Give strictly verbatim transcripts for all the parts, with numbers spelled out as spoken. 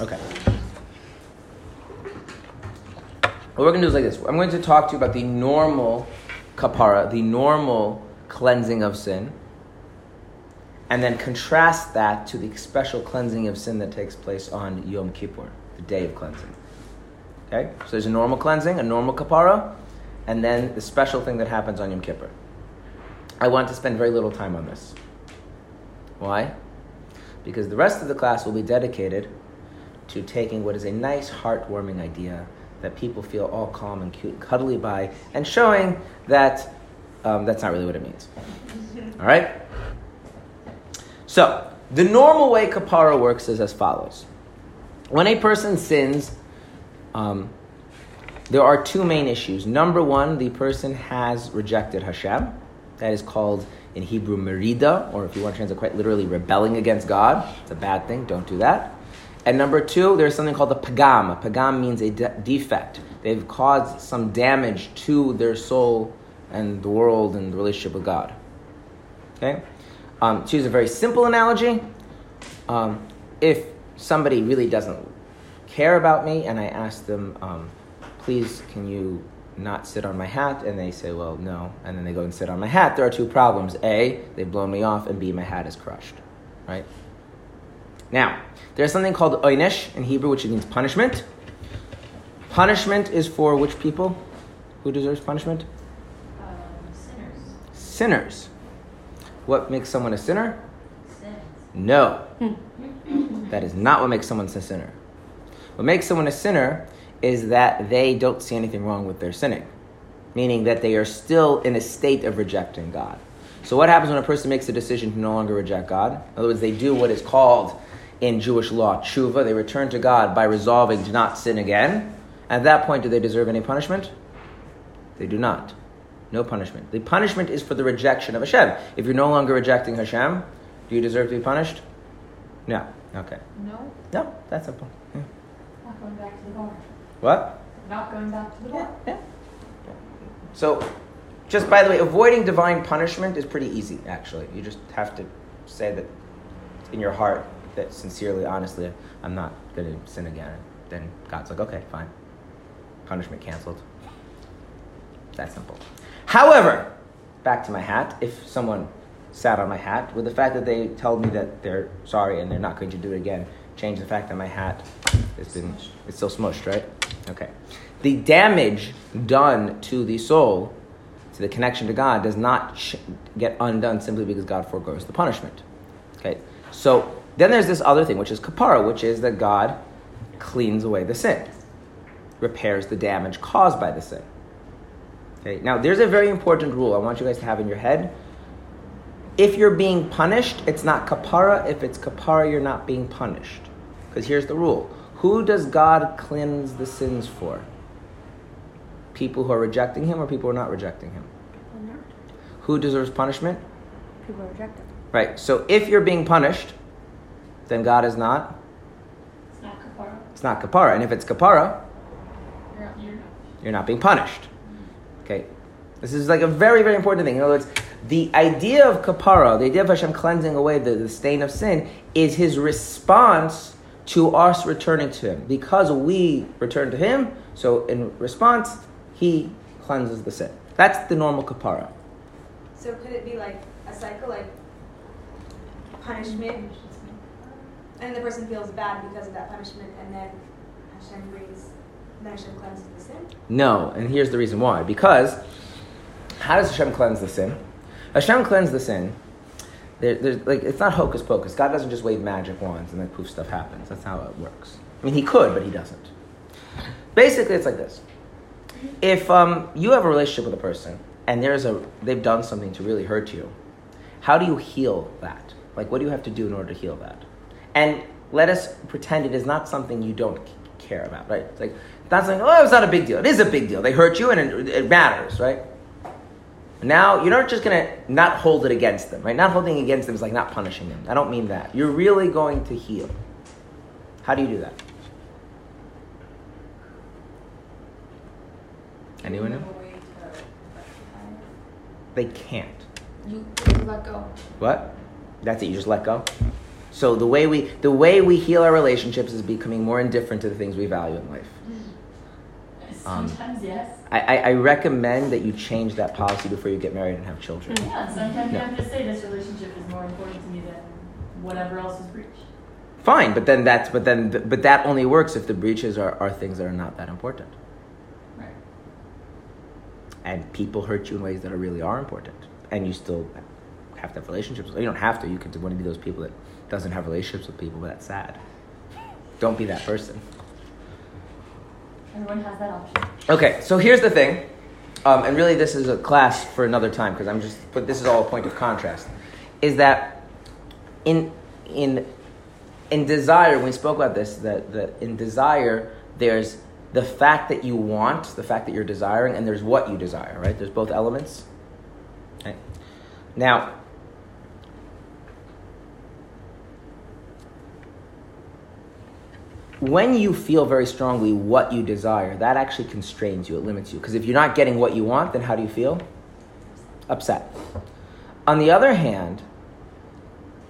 Okay. What we're going to do is like this. I'm going to talk to you about the normal kapara, the normal cleansing of sin, and then contrast that to the special cleansing of sin that takes place on Yom Kippur, the day of cleansing. Okay? So there's a normal cleansing, a normal kapara, and then the special thing that happens on Yom Kippur. I want to spend very little time on this. Why? Because the rest of the class will be dedicated to taking what is a nice, heartwarming idea that people feel all calm and cute, cuddly by, and showing that um, that's not really what it means. All right? So, the normal way kapara works is as follows. When a person sins, um, there are two main issues. Number one, the person has rejected Hashem. That is called in Hebrew merida, or if you want to translate quite literally, rebelling against God. It's a bad thing. Don't do that. And number two, there's something called the Pagam. A Pagam means a de- defect. They've caused some damage to their soul and the world and the relationship with God. Okay? Um, to use a very simple analogy, um, if somebody really doesn't care about me and I ask them, um, please, can you not sit on my hat? And they say, well, no. And then they go and sit on my hat. There are two problems. A, they've blown me off, and B, my hat is crushed. Right? Now, there's something called oynesh in Hebrew, which means punishment. Punishment is for which people? Who deserves punishment? Um, sinners. Sinners. What makes someone a sinner? Sins. No. That is not what makes someone a sinner. What makes someone a sinner is that they don't see anything wrong with their sinning, meaning that they are still in a state of rejecting God. So what happens when a person makes a decision to no longer reject God? In other words, they do what is called in Jewish law tshuva. They return to God by resolving to not sin again. At that point, do they deserve any punishment? They do not. No punishment. The punishment is for the rejection of Hashem. If you're no longer rejecting Hashem, do you deserve to be punished? No. Okay. No? No, that's simple. Yeah. Not going back to the bar. What? Not going back to the bar. Yeah. Yeah. So, just by the way, avoiding divine punishment is pretty easy, actually. You just have to say that in your heart, that sincerely, honestly, I'm not going to sin again. Then God's like, okay, fine. Punishment canceled. That simple. However, back to my hat, if someone sat on my hat, with the fact that they told me that they're sorry and they're not going to do it again, change the fact that my hat has been, it's still smushed, right? Okay. The damage done to the soul, to the connection to God, does not sh- get undone simply because God forgoes the punishment. Okay. So then there's this other thing, which is kapara, which is that God cleans away the sin, repairs the damage caused by the sin. Okay. Now, there's a very important rule I want you guys to have in your head. If you're being punished, it's not kapara. If it's kapara, you're not being punished. Because here's the rule. Who does God cleanse the sins for? People who are rejecting him or people who are not rejecting him? Not. Who deserves punishment? People who are rejected. Right. So if you're being punished, then God is not? It's not kapara. It's not kapara. And if it's kapara, you're not, you're not. You're not being punished. Okay, this is like a very, very important thing. In other words, the idea of kapara, the idea of Hashem cleansing away the, the stain of sin, is his response to us returning to him. Because we return to him, so in response, he cleanses the sin. That's the normal kapara. So could it be like a cycle, like punishment, and the person feels bad because of that punishment, and then Hashem brings... No, and here's the reason why. Because how does Hashem cleanse the sin? Hashem cleanses the sin. There, there's like it's not hocus pocus. God doesn't just wave magic wands and then poof, stuff happens. That's how it works. I mean, he could, but he doesn't. Basically, it's like this: if um, you have a relationship with a person and there's a they've done something to really hurt you, how do you heal that? Like, what do you have to do in order to heal that? And let us pretend it is not something you don't care about, right? It's like that's like, oh, it's not a big deal. It is a big deal. They hurt you, and it, it matters, right? Now, you're not just going to not hold it against them, right? Not holding it against them is like not punishing them. I don't mean that. You're really going to heal. How do you do that? Anyone know? They can't. You let go. What? That's it. You just let go? So the way we the way we heal our relationships is becoming more indifferent to the things we value in life. Sometimes, um, yes. I, I recommend that you change that policy before you get married and have children. Yeah, sometimes no. you have to say this relationship is more important to me than whatever else is breached. Fine, but then that's but then but that only works if the breaches are, are things that are not that important. Right. And people hurt you in ways that are really are important, and you still have to have relationships. You don't have to. You could want to be those people that doesn't have relationships with people, but that's sad. Don't be that person. Everyone has that option. Okay, so here's the thing, um, and really this is a class for another time because I'm just. But this is all a point of contrast, is that in in in desire, when we spoke about this, that that in desire there's the fact that you want, the fact that you're desiring, and there's what you desire. Right? There's both elements. Okay. Now. When you feel very strongly what you desire, that actually constrains you, it limits you. Because if you're not getting what you want, then how do you feel? Upset. On the other hand,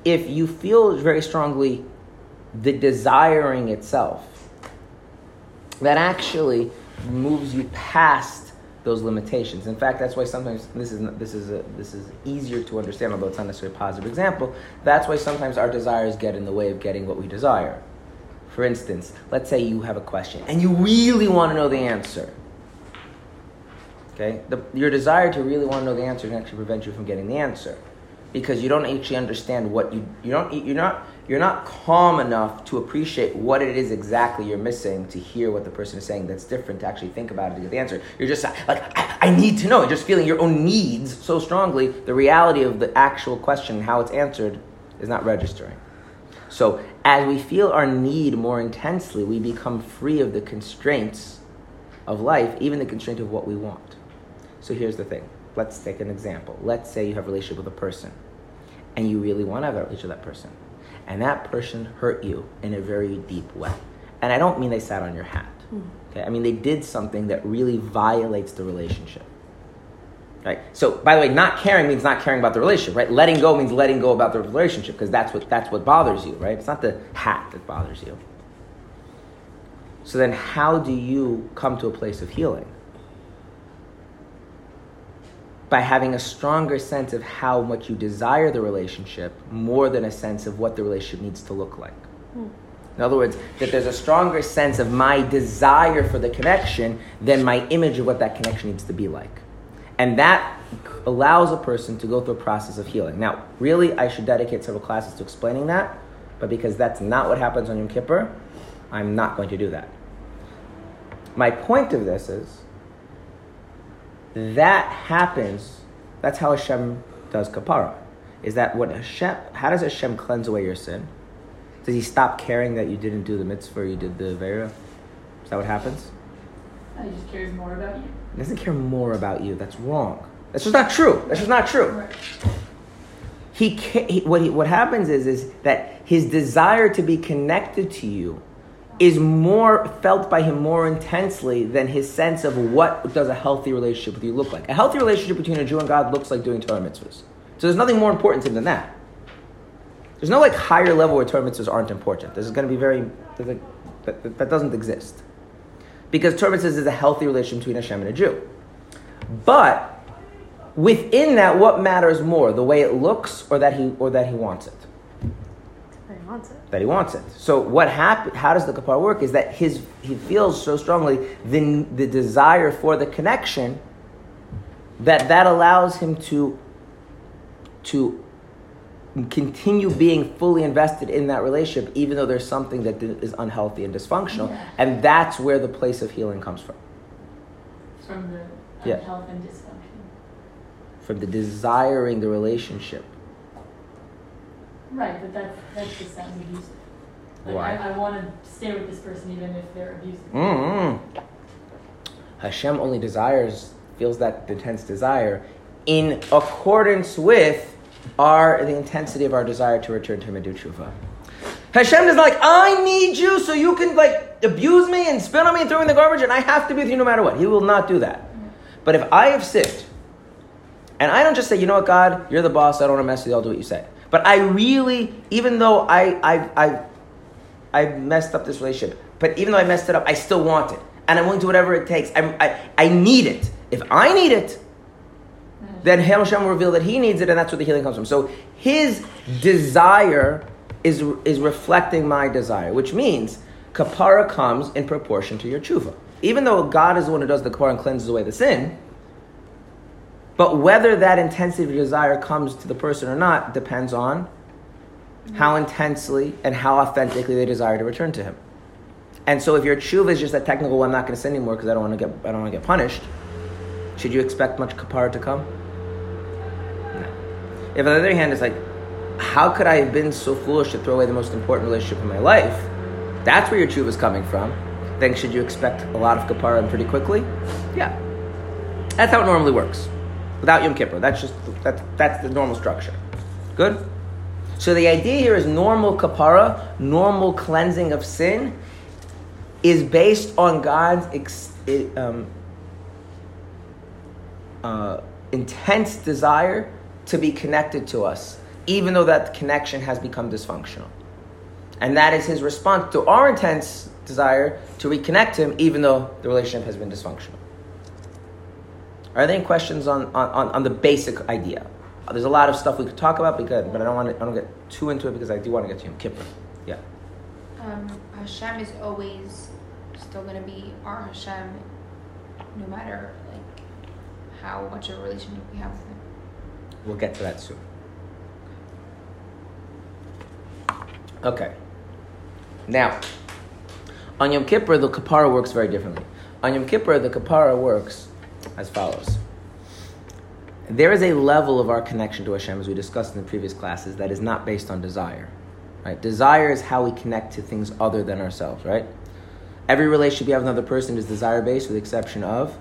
if you feel very strongly the desiring itself, that actually moves you past those limitations. In fact, that's why sometimes, this is this is a, this is easier to understand, although it's not necessarily a positive example, that's why sometimes our desires get in the way of getting what we desire. For instance, let's say you have a question and you really want to know the answer. Okay? The, your desire to really want to know the answer can actually prevent you from getting the answer because you don't actually understand what you you don't you're not you're not calm enough to appreciate what it is exactly you're missing to hear what the person is saying that's different to actually think about it to get the answer. You're just like I, I need to know. You're just feeling your own needs so strongly. The reality of the actual question and how it's answered is not registering. So as we feel our need more intensely, we become free of the constraints of life, even the constraint of what we want. So here's the thing. Let's take an example. Let's say you have a relationship with a person, and you really want to have a relationship with that person, and that person hurt you in a very deep way. And I don't mean they sat on your hat. Okay? I mean they did something that really violates the relationship. Right. So, by the way, not caring means not caring about the relationship, right? Letting go means letting go about the relationship because that's what that's what bothers you, right? It's not the hat that bothers you. So then how do you come to a place of healing? By having a stronger sense of how much you desire the relationship more than a sense of what the relationship needs to look like. Hmm. In other words, that there's a stronger sense of my desire for the connection than my image of what that connection needs to be like. And that allows a person to go through a process of healing. Now, really, I should dedicate several classes to explaining that, but because that's not what happens on Yom Kippur, I'm not going to do that. My point of this is that happens, that's how Hashem does kapara, is that when Hashem, how does Hashem cleanse away your sin? Does he stop caring that you didn't do the mitzvah or you did the veira? Is that what happens? He just cares more about you. He doesn't care more about you. That's wrong. That's just not true. That's just not true. Right. He, he what he, what happens is is that his desire to be connected to you is more felt by him more intensely than his sense of what does a healthy relationship with you look like. A healthy relationship between a Jew and God looks like doing Torah mitzvahs. So there's nothing more important to him than that. There's no like higher level where Torah mitzvahs aren't important. This is going to be very like, that, that doesn't exist. Because Torah mitzvahs is a healthy relationship between Hashem and a Jew. But within that, what matters more? The way it looks or that he or that he wants it? That he wants it. That he wants it. So what hap- how does the kapara work? Is that his he feels so strongly the, the desire for the connection that that allows him to, to continue being fully invested in that relationship even though there's something that is unhealthy and dysfunctional. Yeah. And that's where the place of healing comes from. From the unhealth yeah. and dysfunction. From the desiring the relationship. Right, but that's, that just sounds abusive. Like Why? I, I want to stay with this person even if they're abusive. Mm-hmm. Hashem only desires, feels that intense desire in accordance with Are the intensity of our desire to return to him and do tshuva. Hashem is like, I need you so you can like abuse me and spit on me and throw me in the garbage and I have to be with you no matter what. He will not do that. But if I have sinned, and I don't just say, you know what, God, you're the boss, I don't want to mess with you, I'll do what you say. But I really, even though I I I I messed up this relationship, but even though I messed it up, I still want it, and I'm willing to do whatever it takes. I I I need it. If I need it, then Hashem will reveal that He needs it, and that's where the healing comes from. So His desire is is reflecting my desire, which means kapara comes in proportion to your tshuva. Even though God is the one who does the kapara and cleanses away the sin, but whether that intensity of desire comes to the person or not depends on how intensely and how authentically they desire to return to Him. And so if your tshuva is just that technical, well, I'm not going to sin anymore because I don't want to get I don't want to get punished, should you expect much kapara to come? No. If on the other hand, it's like, how could I have been so foolish to throw away the most important relationship in my life? That's where your tshuva is coming from. Then should you expect a lot of kapara pretty quickly? Yeah. That's how it normally works. Without Yom Kippur. That's just that's, that's the normal structure. Good? So the idea here is normal kapara, normal cleansing of sin, is based on God's ex, um, uh, intense desire to be connected to us, even though that connection has become dysfunctional. And that is His response to our intense desire to reconnect Him, even though the relationship has been dysfunctional. Are there any questions on, on, on the basic idea? There's a lot of stuff we could talk about, because, but I don't want to I don't get too into it because I do want to get to Yom Kippur. Yeah. Um, Hashem is always still going to be our Hashem, no matter like how much of a relationship we have with Him. We'll get to that soon. Okay. Now, on Yom Kippur, the kapara works very differently. On Yom Kippur, the kapara works as follows. There is a level of our connection to Hashem, as we discussed in the previous classes, that is not based on desire. Right? Desire is how we connect to things other than ourselves, right? Every relationship you have with another person is desire-based, with the exception of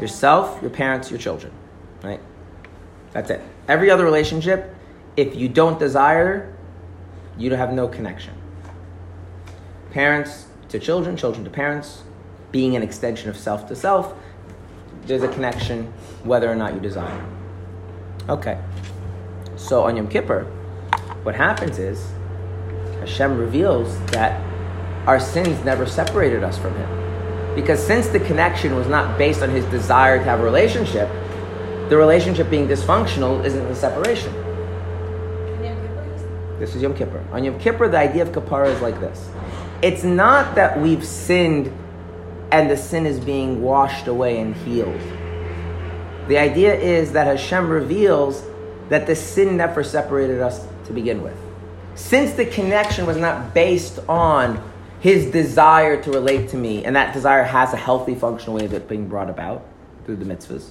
yourself, your parents, your children. Right? That's it. Every other relationship, if you don't desire, you have no connection. Parents to children, children to parents, being an extension of self to self, there's a connection whether or not you desire. Okay. So on Yom Kippur, what happens is Hashem reveals that our sins never separated us from Him. Because since the connection was not based on His desire to have a relationship, the relationship being dysfunctional isn't the separation. This is Yom Kippur. On Yom Kippur, the idea of kapara is like this. It's not that we've sinned and the sin is being washed away and healed. The idea is that Hashem reveals that the sin never separated us to begin with. Since the connection was not based on His desire to relate to me, and that desire has a healthy, functional way of it being brought about through the mitzvahs,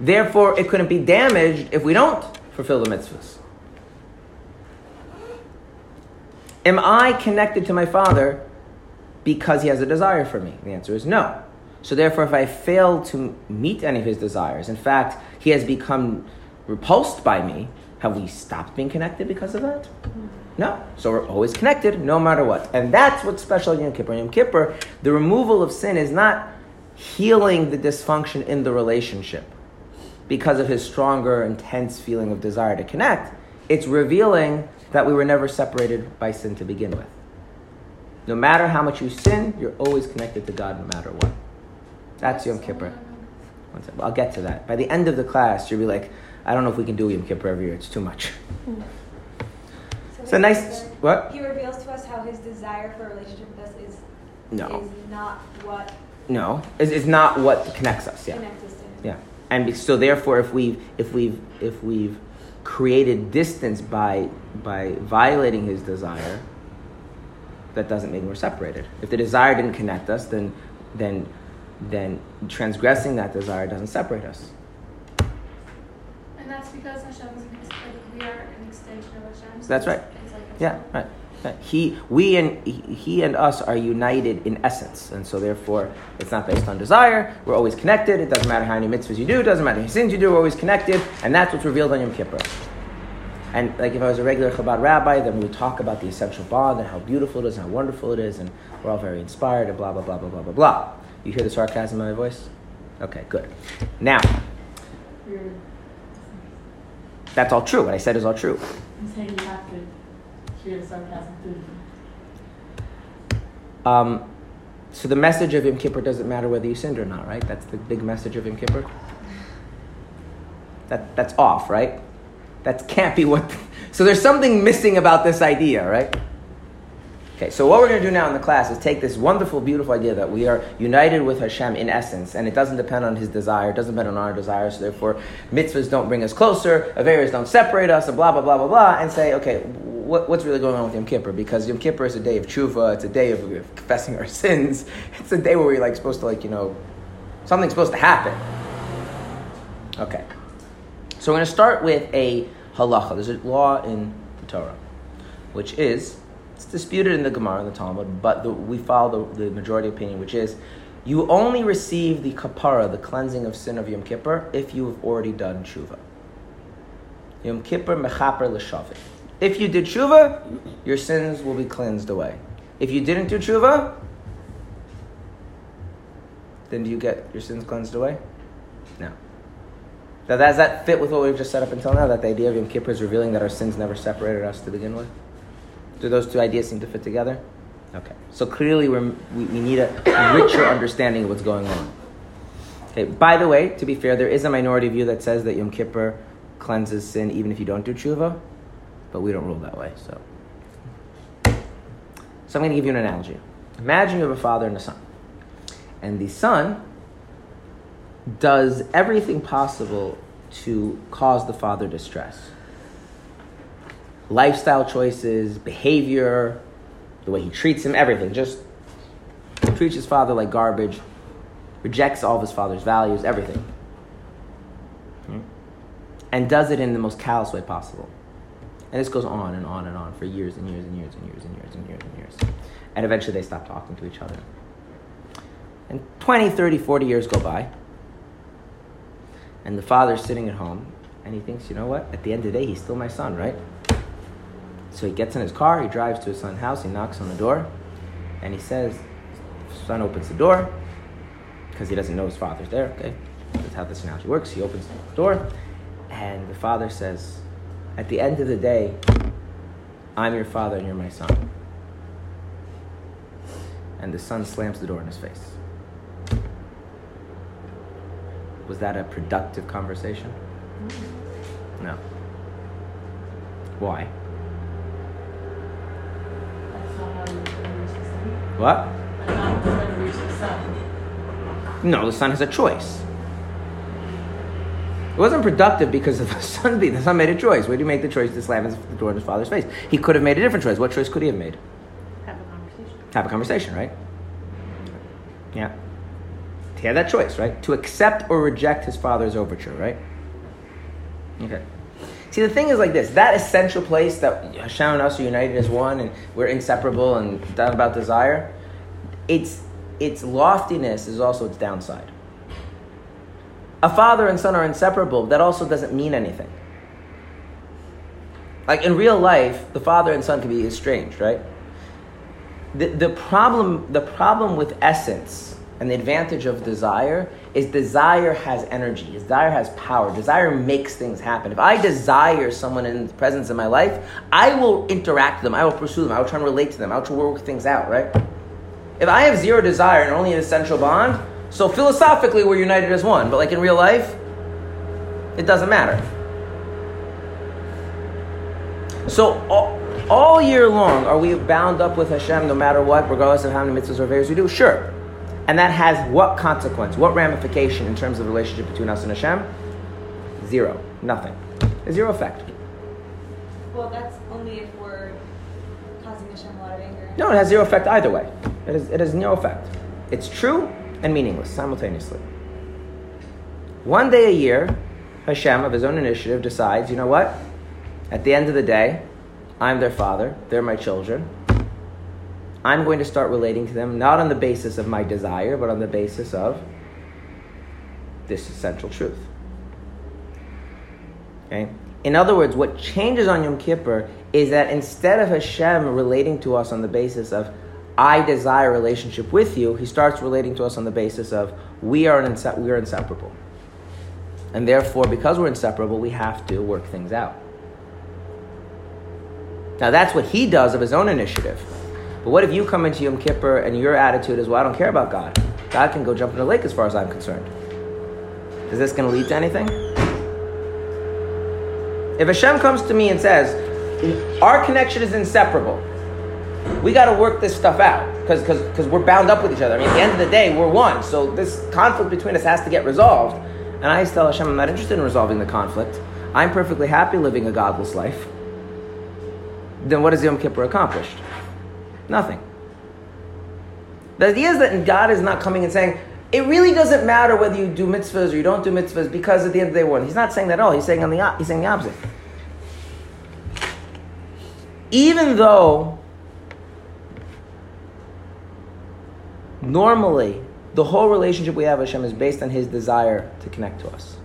therefore it couldn't be damaged if we don't fulfill the mitzvahs. Am I connected to my Father because He has a desire for me? The answer is no. So therefore, if I fail to meet any of His desires, in fact, He has become repulsed by me, have we stopped being connected because of that? No. So we're always connected, no matter what. And that's what's special in Yom Kippur. In Yom Kippur, the removal of sin is not healing the dysfunction in the relationship because of His stronger, intense feeling of desire to connect. It's revealing that we were never separated by sin to begin with. No matter how much you sin, you're always connected to God no matter what. That's Yom Kippur. One second, I'll get to that. By the end of the class, you'll be like, I don't know if we can do Yom Kippur every year. It's too much. Mm. So it's a nice... The, what? He reveals to us how His desire for a relationship with us is, no. is not what... No. It's, it's not what connects us. Yeah. Connects us to Him. Yeah. And so therefore, if we've... If we've, if we've created distance by by violating His desire, that doesn't mean we're separated. If the desire didn't connect us, then then then transgressing that desire doesn't separate us. And that's because Hashem is an we are an extension of Hashem. So that's right. It's like yeah, right. right. He we and he and us are united in essence, and so therefore it's not based on desire. We're always connected. It doesn't matter how many mitzvahs you do. It doesn't matter how many sins you do. We're always connected, and that's what's revealed on Yom Kippur. And like if I was a regular Chabad rabbi, then we would talk about the essential bond and how beautiful it is and how wonderful it is, and we're all very inspired and blah, blah, blah, blah, blah, blah, blah. You hear the sarcasm in my voice? Okay, good. Now, That's all true. What I said is all true. I'm saying you have to hear the sarcasm through. Um, so the message of Yom Kippur doesn't matter whether you sinned or not, right? That's the big message of Yom Kippur. That that's off, right? That can't be what. The, so there's something missing about this idea, right? Okay, so what we're going to do now in the class is take this wonderful, beautiful idea that we are united with Hashem in essence, and it doesn't depend on His desire, it doesn't depend on our desires, so therefore mitzvahs don't bring us closer, averias don't separate us, and blah, blah, blah, blah, blah, and say, okay, what, what's really going on with Yom Kippur? Because Yom Kippur is a day of tshuva, it's a day of confessing our sins, it's a day where we're like supposed to like, you know, something's supposed to happen. Okay, so we're going to start with a halacha. There's a law in the Torah, which is... It's disputed in the Gemara and the Talmud, but the, we follow the, the majority opinion, which is you only receive the kapara, the cleansing of sin of Yom Kippur, if you have already done tshuva. Yom Kippur mechaper l'shavit. If you did tshuva, your sins will be cleansed away. If you didn't do tshuva, then do you get your sins cleansed away? No. Now, does that fit with what we've just set up until now, that the idea of Yom Kippur is revealing that our sins never separated us to begin with? Do those two ideas seem to fit together? Okay. So clearly we're, we, we need a richer understanding of what's going on. Okay. By the way, to be fair, there is a minority view that says that Yom Kippur cleanses sin even if you don't do tshuva, but we don't rule that way. So, so I'm going to give you an analogy. Imagine you have a father and a son. And the son does everything possible to cause the father distress. Lifestyle choices, behavior, the way he treats him, everything. Just treats his father like garbage, rejects all of his father's values, everything. Hmm? And does it in the most callous way possible. And this goes on and on and on for years and years and years and years and years and years and years. And eventually they stop talking to each other. And twenty, thirty, forty years go by. And the father's sitting at home and he thinks, you know what? At the end of the day, he's still my son, right? So he gets in his car, he drives to his son's house, he knocks on the door, and he says, his son opens the door, because he doesn't know his father's there, okay? That's how this analogy works. He opens the door, and the father says, at the end of the day, I'm your father and you're my son. And the son slams the door in his face. Was that a productive conversation? No. Why? What? No, the son has a choice. It wasn't productive because of the son. The son made a choice. Where do you make the choice to slam the door in his father's face? He could have made a different choice. What choice could he have made? Have a conversation. Have a conversation, right? Yeah. He had that choice, right? To accept or reject his father's overture, right? Okay. See, the thing is like this. That essential place that Hashem and us are united as one and we're inseparable and not about desire, its its loftiness is also its downside. A father and son are inseparable. That also doesn't mean anything. Like in real life, the father and son can be estranged, right? The, the problem, the problem with essence and the advantage of desire is desire has energy. Desire has power. Desire makes things happen. If I desire someone in the presence of my life, I will interact with them. I will pursue them. I will try and relate to them. I will try to work things out, right? If I have zero desire and only an essential bond, so philosophically we're united as one. But like in real life, it doesn't matter. So all, all year long, are we bound up with Hashem no matter what, regardless of how many mitzvahs or aveiros we do? Sure. And that has what consequence, what ramification in terms of the relationship between us and Hashem? Zero. Nothing. A zero effect. Well, that's only if we're causing Hashem a lot of anger. No, it has zero effect either way. It is, it has no effect. It's true and meaningless simultaneously. One day a year, Hashem, of his own initiative, decides, you know what? At the end of the day, I'm their father, they're my children. I'm going to start relating to them, not on the basis of my desire, but on the basis of this essential truth. Okay? In other words, what changes on Yom Kippur is that instead of Hashem relating to us on the basis of, I desire a relationship with you, he starts relating to us on the basis of, we are, inse- we are inseparable. And therefore, because we're inseparable, we have to work things out. Now, that's what he does of his own initiative. But what if you come into Yom Kippur and your attitude is, well, I don't care about God. God can go jump in the lake as far as I'm concerned. Is this going to lead to anything? If Hashem comes to me and says, our connection is inseparable, we got to work this stuff out because because because we're bound up with each other. I mean, at the end of the day, we're one. So this conflict between us has to get resolved. And I tell Hashem, I'm not interested in resolving the conflict. I'm perfectly happy living a godless life. Then what has Yom Kippur accomplished? Nothing. The idea is that God is not coming and saying, it really doesn't matter whether you do mitzvahs or you don't do mitzvahs because at the end of the day, one. He's not saying that at all. He's saying, on the, he's saying the opposite. Even though normally the whole relationship we have with Hashem is based on His desire to connect to us.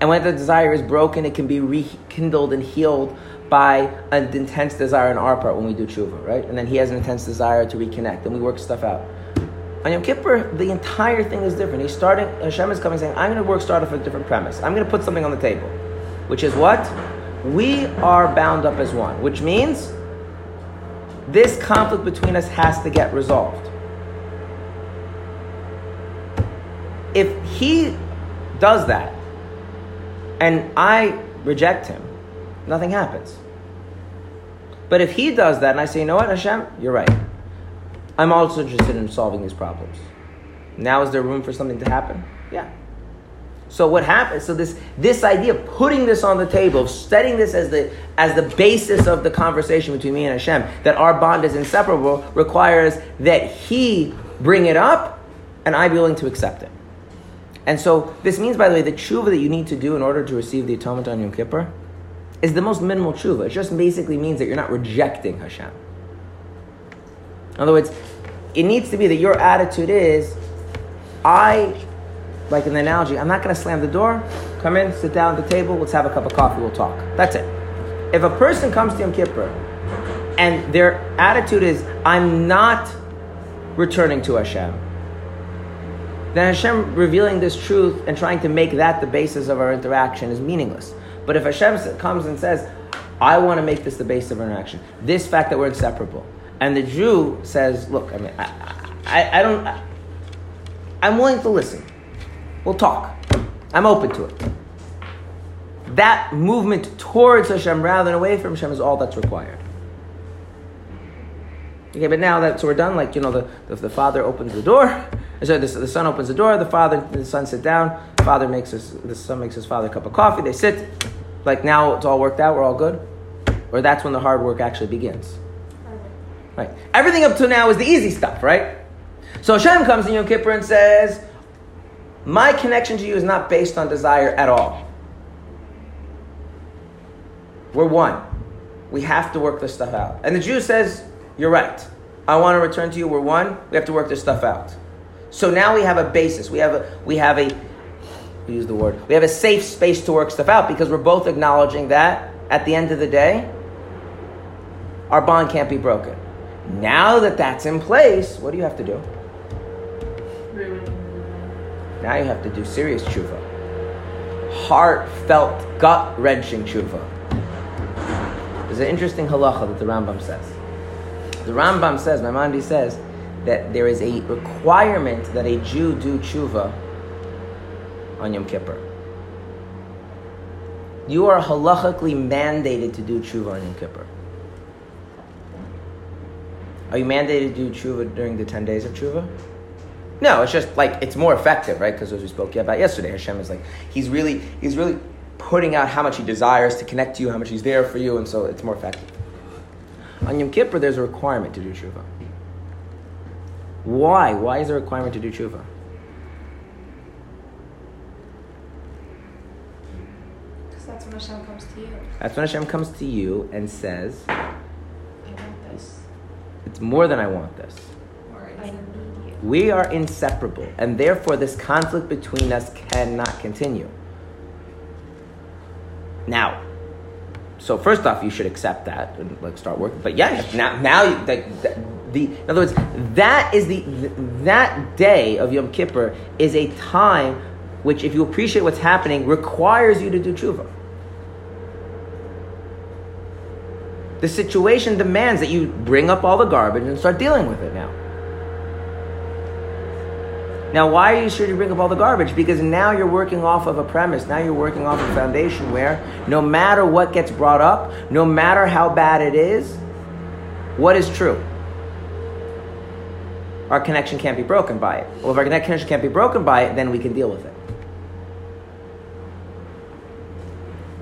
And when the desire is broken, it can be rekindled and healed by an intense desire on our part when we do tshuva, right? And then He has an intense desire to reconnect, and we work stuff out. On Yom Kippur, the entire thing is different. He's starting, Hashem is coming saying, I'm going to work, start off with a different premise. I'm going to put something on the table, which is what? We are bound up as one, which means this conflict between us has to get resolved. If he does that and I reject him, nothing happens. But if he does that and I say, you know what, Hashem, you're right. I'm also interested in solving these problems. Now is there room for something to happen? Yeah. So what happens? So this this idea of putting this on the table, of setting this as the as the basis of the conversation between me and Hashem, that our bond is inseparable, requires that he bring it up and I be willing to accept it. And so this means, by the way, the tshuva that you need to do in order to receive the atonement on Yom Kippur is the most minimal tshuva. It just basically means that you're not rejecting Hashem. In other words, it needs to be that your attitude is, I, like in the analogy, I'm not going to slam the door, come in, sit down at the table, let's have a cup of coffee, we'll talk. That's it. If a person comes to Yom Kippur and their attitude is, I'm not returning to Hashem, then Hashem revealing this truth and trying to make that the basis of our interaction is meaningless. But if Hashem comes and says, I want to make this the basis of our interaction, this fact that we're inseparable, and the Jew says, look, I mean, I, I, I don't, I, I'm willing to listen. We'll talk. I'm open to it. That movement towards Hashem rather than away from Hashem is all that's required. Okay, but now that, so we're done, like, you know, the, the, the father opens the door, sorry, the, the son opens the door, the father, the son sit down, the father makes his, the son makes his father a cup of coffee, they sit, like now it's all worked out, we're all good. Or that's when the hard work actually begins. Right. Everything up to now is the easy stuff, right? So Hashem comes in Yom Kippur and says, my connection to you is not based on desire at all. We're one. We have to work this stuff out. And the Jew says, you're right. I want to return to you. We're one. We have to work this stuff out. So now we have a basis. We have a, we have a, we use the word, we have a safe space to work stuff out because we're both acknowledging that at the end of the day, our bond can't be broken. Now that that's in place, what do you have to do? Now you have to do serious tshuva. Heartfelt, gut-wrenching tshuva. There's an interesting halacha that the Rambam says. The Rambam says, Maimonides says, that there is a requirement that a Jew do tshuva on Yom Kippur. You are halachically mandated to do tshuva on Yom Kippur. Are you mandated to do tshuva during the ten days of tshuva? No, it's just like, it's more effective, right? Because as we spoke about yesterday, Hashem is like, he's really he's really putting out how much he desires to connect to you, how much he's there for you, and so it's more effective. On Yom Kippur, there's a requirement to do tshuva. Why? Why is there a requirement to do tshuva? Because that's when Hashem comes to you. That's when Hashem comes to you and says, it's more than I want this. We are inseparable, and therefore this conflict between us cannot continue. Now, so first off, you should accept that and like start working. But yeah, now, now you, like, the, the in other words, that is the that day of Yom Kippur is a time which, if you appreciate what's happening, requires you to do tshuva. The situation demands that you bring up all the garbage and start dealing with it now. Now, why are you sure you bring up all the garbage? Because now you're working off of a premise. Now you're working off a foundation where no matter what gets brought up, no matter how bad it is, what is true? Our connection can't be broken by it. Well, if our connection can't be broken by it, then we can deal with it.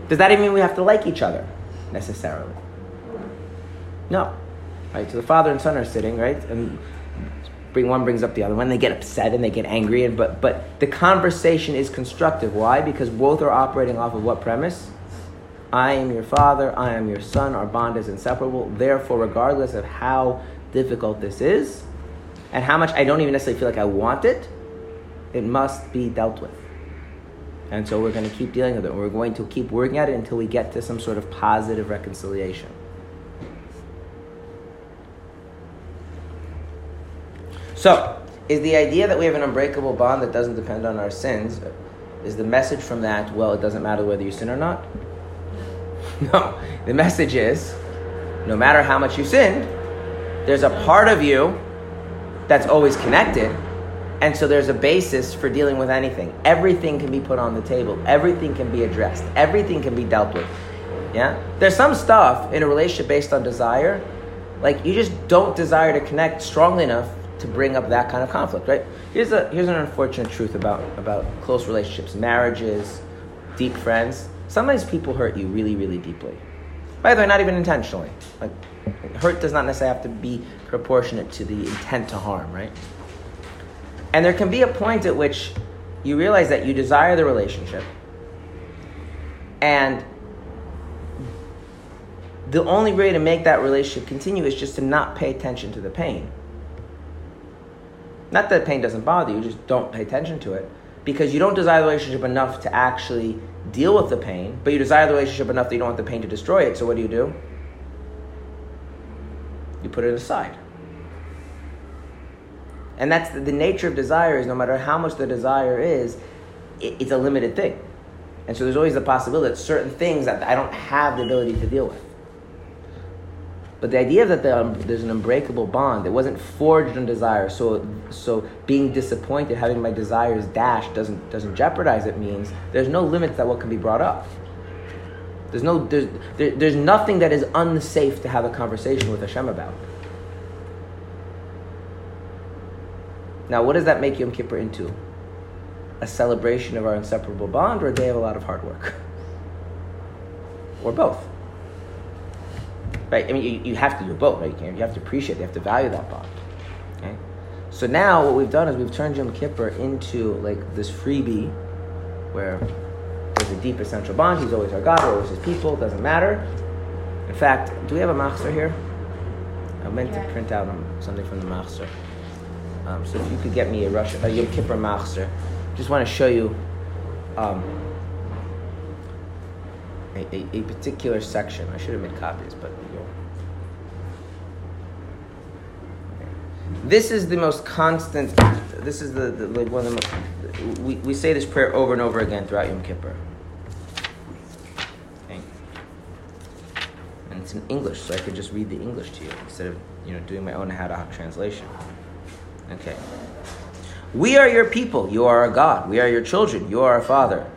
Does that even mean we have to like each other, necessarily? No. Right? So the father and son are sitting, right? And Bring one brings up the other one. They get upset and they get angry, and but but the conversation is constructive. Why? Because both are operating off of what premise? I am your father. I am your son. Our bond is inseparable. Therefore, regardless of how difficult this is, and how much I don't even necessarily feel like I want it, it must be dealt with. And so we're going to keep dealing with it. We're going to keep working at it until we get to some sort of positive reconciliation. So, is the idea that we have an unbreakable bond that doesn't depend on our sins, is the message from that, well, it doesn't matter whether you sin or not? No. The message is, no matter how much you sinned, there's a part of you that's always connected, and so there's a basis for dealing with anything. Everything can be put on the table. Everything can be addressed. Everything can be dealt with. Yeah? There's some stuff in a relationship based on desire, like you just don't desire to connect strongly enough to bring up that kind of conflict, right? Here's a here's an unfortunate truth about, about close relationships, marriages, deep friends. Sometimes people hurt you really, really deeply. By the way, not even intentionally. Like, hurt does not necessarily have to be proportionate to the intent to harm, right? And there can be a point at which you realize that you desire the relationship, and the only way to make that relationship continue is just to not pay attention to the pain. Not that pain doesn't bother you, just don't pay attention to it. Because you don't desire the relationship enough to actually deal with the pain, but you desire the relationship enough that you don't want the pain to destroy it, so what do you do? You put it aside. And that's the, the nature of desire is, no matter how much the desire is, it, it's a limited thing. And so there's always the possibility that certain things that I don't have the ability to deal with. But the idea that the, um, there's an unbreakable bond, it wasn't forged on desire, so so being disappointed, having my desires dashed doesn't doesn't jeopardize it, means there's no limits that what can be brought up. There's no there's, there, there's nothing that is unsafe to have a conversation with Hashem about. Now, what does that make Yom Kippur into? A celebration of our inseparable bond, or a day of a lot of hard work? Or both? Right, I mean, you, you have to do both, right? You have to appreciate, you have to value that bond. Okay? So now what we've done is we've turned Yom Kippur into like this freebie where there's a deep essential bond. He's always our God, we're always his people, it doesn't matter. In fact, do we have a machzor here? I meant yeah. to print out something from the machzor. Um, so if you could get me a, Rosh, a Yom Kippur machzor, just want to show you um, a, a, a particular section. I should have made copies, but... This is the most constant, this is the, the like one of the most, we, we say this prayer over and over again throughout Yom Kippur. Okay. And it's in English, so I could just read the English to you instead of, you know, doing my own ad hoc translation. Okay. We are your people, you are our God. We are your children, you are our Father.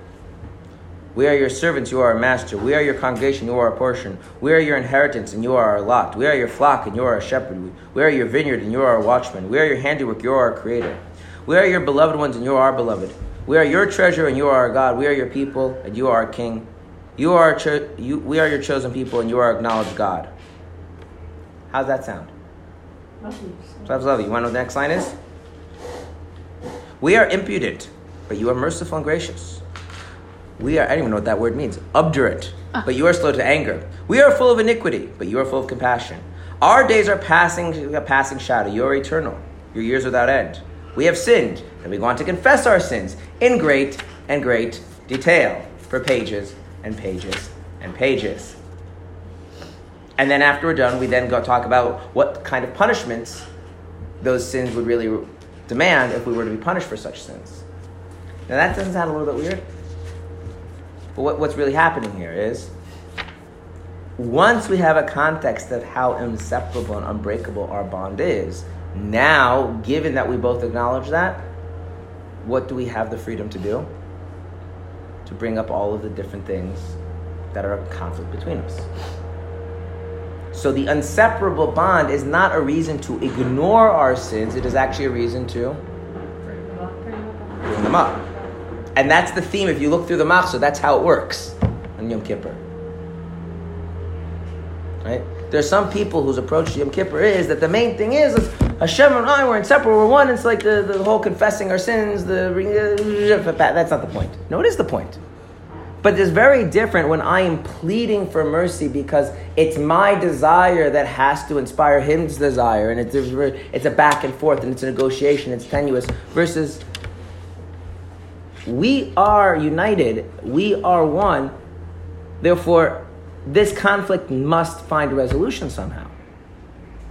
We are your servants, you are our master. We are your congregation, you are our portion. We are your inheritance, and you are our lot. We are your flock, and you are our shepherd. We are your vineyard, and you are our watchman. We are your handiwork, you are our creator. We are your beloved ones, and you are our beloved. We are your treasure, and you are our God. We are your people, and you are our king. You are our cho- you, we are your chosen people, and you are our acknowledged God. How's that sound? Lovely. Sounds lovely. You want to know what the next line is? We are impudent, but you are merciful and gracious. We are, I don't even know what that word means, obdurate, but you are slow to anger. We are full of iniquity, but you are full of compassion. Our days are passing, a passing shadow. You are eternal, your years without end. We have sinned, and we go on to confess our sins in great and great detail for pages and pages and pages. And then after we're done, we then go talk about what kind of punishments those sins would really demand if we were to be punished for such sins. Now that doesn't sound a little bit weird? But what, what's really happening here is, once we have a context of how inseparable and unbreakable our bond is, now, given that we both acknowledge that, what do we have the freedom to do? To bring up all of the different things that are a conflict between us. So the inseparable bond is not a reason to ignore our sins. It is actually a reason to bring them up. And that's the theme. If you look through the machzor, that's how it works on Yom Kippur. Right? There's some people whose approach to Yom Kippur is that the main thing is, is Hashem and I, we're inseparable, we're one. It's like the, the whole confessing our sins, the... That's not the point. No, it is the point. But it's very different when I am pleading for mercy because it's my desire that has to inspire Him's desire, and it's it's a back and forth, and it's a negotiation, it's tenuous, versus we are united, we are one, therefore this conflict must find resolution somehow.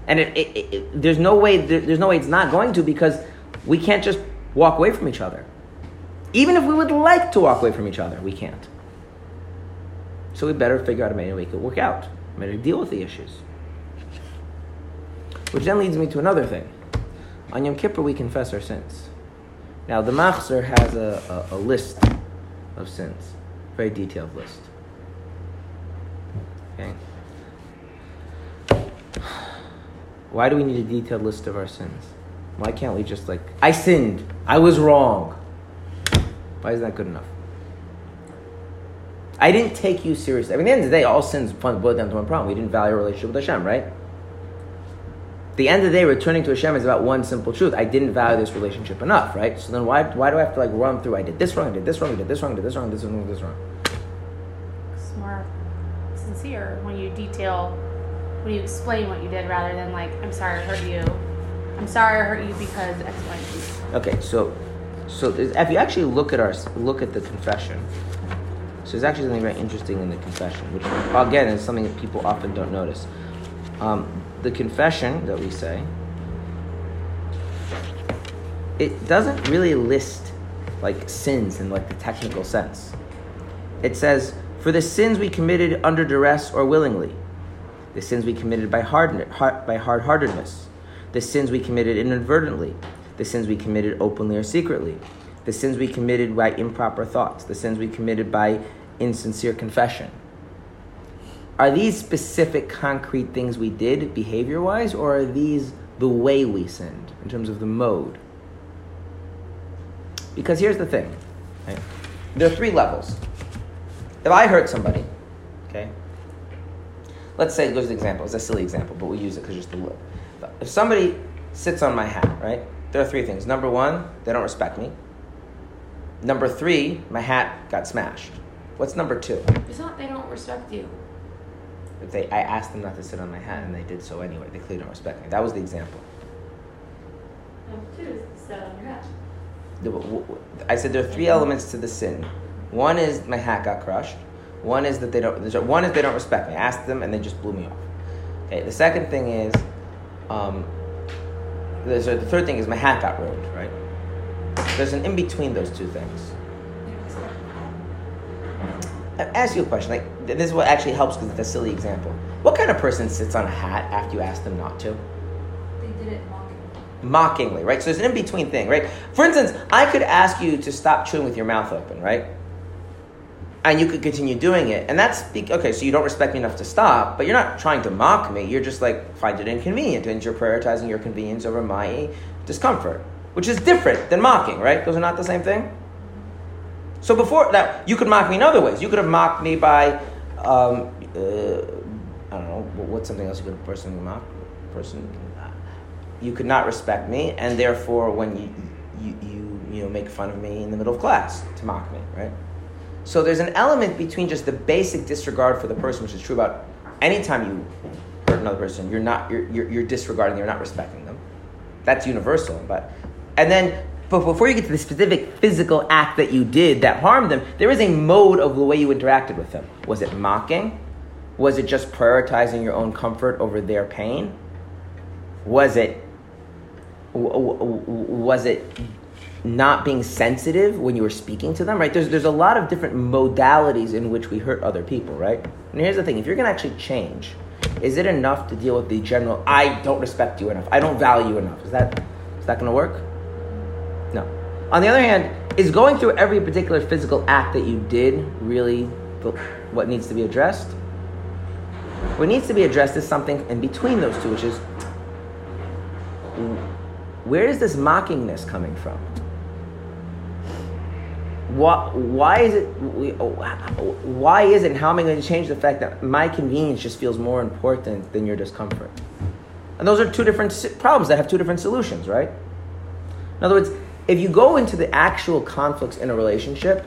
And it, it, it, there's no way there, there's no way it's not going to, because we can't just walk away from each other. Even if we would like to walk away from each other, we can't. So we better figure out a way we could work out, a way to deal with the issues. Which then leads me to another thing. On Yom Kippur, we confess our sins. Now, the Machzor has a, a, a list of sins, a very detailed list. Okay. Why do we need a detailed list of our sins? Why can't we just like, I sinned, I was wrong. Why is that good enough? I didn't take you seriously. I mean, at the end of the day, all sins boil down to one problem. We didn't value our relationship with Hashem, right? At the end of the day, returning to Hashem is about one simple truth. I didn't value this relationship enough, right? So then why why do I have to like run through, I did this wrong, I did this wrong, I did this wrong, I did this wrong, I did this wrong, I did this wrong. It's more sincere when you detail, when you explain what you did rather than like, I'm sorry I hurt you. I'm sorry I hurt you because X, Y, Z. Okay, so... So if you actually look at our look at the confession, so there's actually something very interesting in the confession, which again is something that people often don't notice. Um, the confession that we say, it doesn't really list like sins in like the technical sense. It says, for the sins we committed under duress or willingly, the sins we committed by hard by hard-heartedness, the sins we committed inadvertently, the sins we committed openly or secretly, the sins we committed by improper thoughts, the sins we committed by insincere confession. Are these specific concrete things we did behavior-wise, or are these the way we sinned in terms of the mode? Because here's the thing. Right? There are three levels. If I hurt somebody, okay? Let's say, there's an example. It's a silly example, but we'll use it because it's just the look. If somebody sits on my hat, right? There are three things. Number one, they don't respect me. Number three, my hat got smashed. What's number two? It's not they don't respect you. If they, I asked them not to sit on my hat, and they did so anyway. They clearly don't respect me. That was the example. Number two is to sit on your hat. I said there are three elements to the sin. One is my hat got crushed. One is that they don't. One is they don't respect me. I asked them, and they just blew me off. Okay. The second thing is. Um, So the third thing is my hat got ruined, right? There's an in-between those two things. I ask you a question. Like, this is what actually helps because it's a silly example. What kind of person sits on a hat after you ask them not to? They did it mockingly. Mockingly, right? So there's an in-between thing, right? For instance, I could ask you to stop chewing with your mouth open, right? And you could continue doing it. And that's, okay, so you don't respect me enough to stop, but you're not trying to mock me. You're just like, find it inconvenient. And you're prioritizing your convenience over my discomfort, which is different than mocking, right? Those are not the same thing. So before that, you could mock me in other ways. You could have mocked me by, um, uh, I don't know, what's something else you could personally mock? Person, you could not respect me, and therefore when you, you, you, you know, make fun of me in the middle of class to mock me, right? So there's an element between just the basic disregard for the person, which is true about any time you hurt another person, you're not you're, you're you're disregarding, you're not respecting them. That's universal. But and then, but before you get to the specific physical act that you did that harmed them, there is a mode of the way you interacted with them. Was it mocking? Was it just prioritizing your own comfort over their pain? Was it was it not being sensitive when you were speaking to them, right? There's there's a lot of different modalities in which we hurt other people, right? And here's the thing. If you're going to actually change, is it enough to deal with the general, I don't respect you enough, I don't value you enough? Is that is that going to work? No. On the other hand, is going through every particular physical act that you did really what needs to be addressed? What needs to be addressed is something in between those two, which is, where is this mockingness coming from? What, why is it? Why is it? And how am I going to change the fact that my convenience just feels more important than your discomfort? And those are two different problems that have two different solutions, right? In other words, if you go into the actual conflicts in a relationship,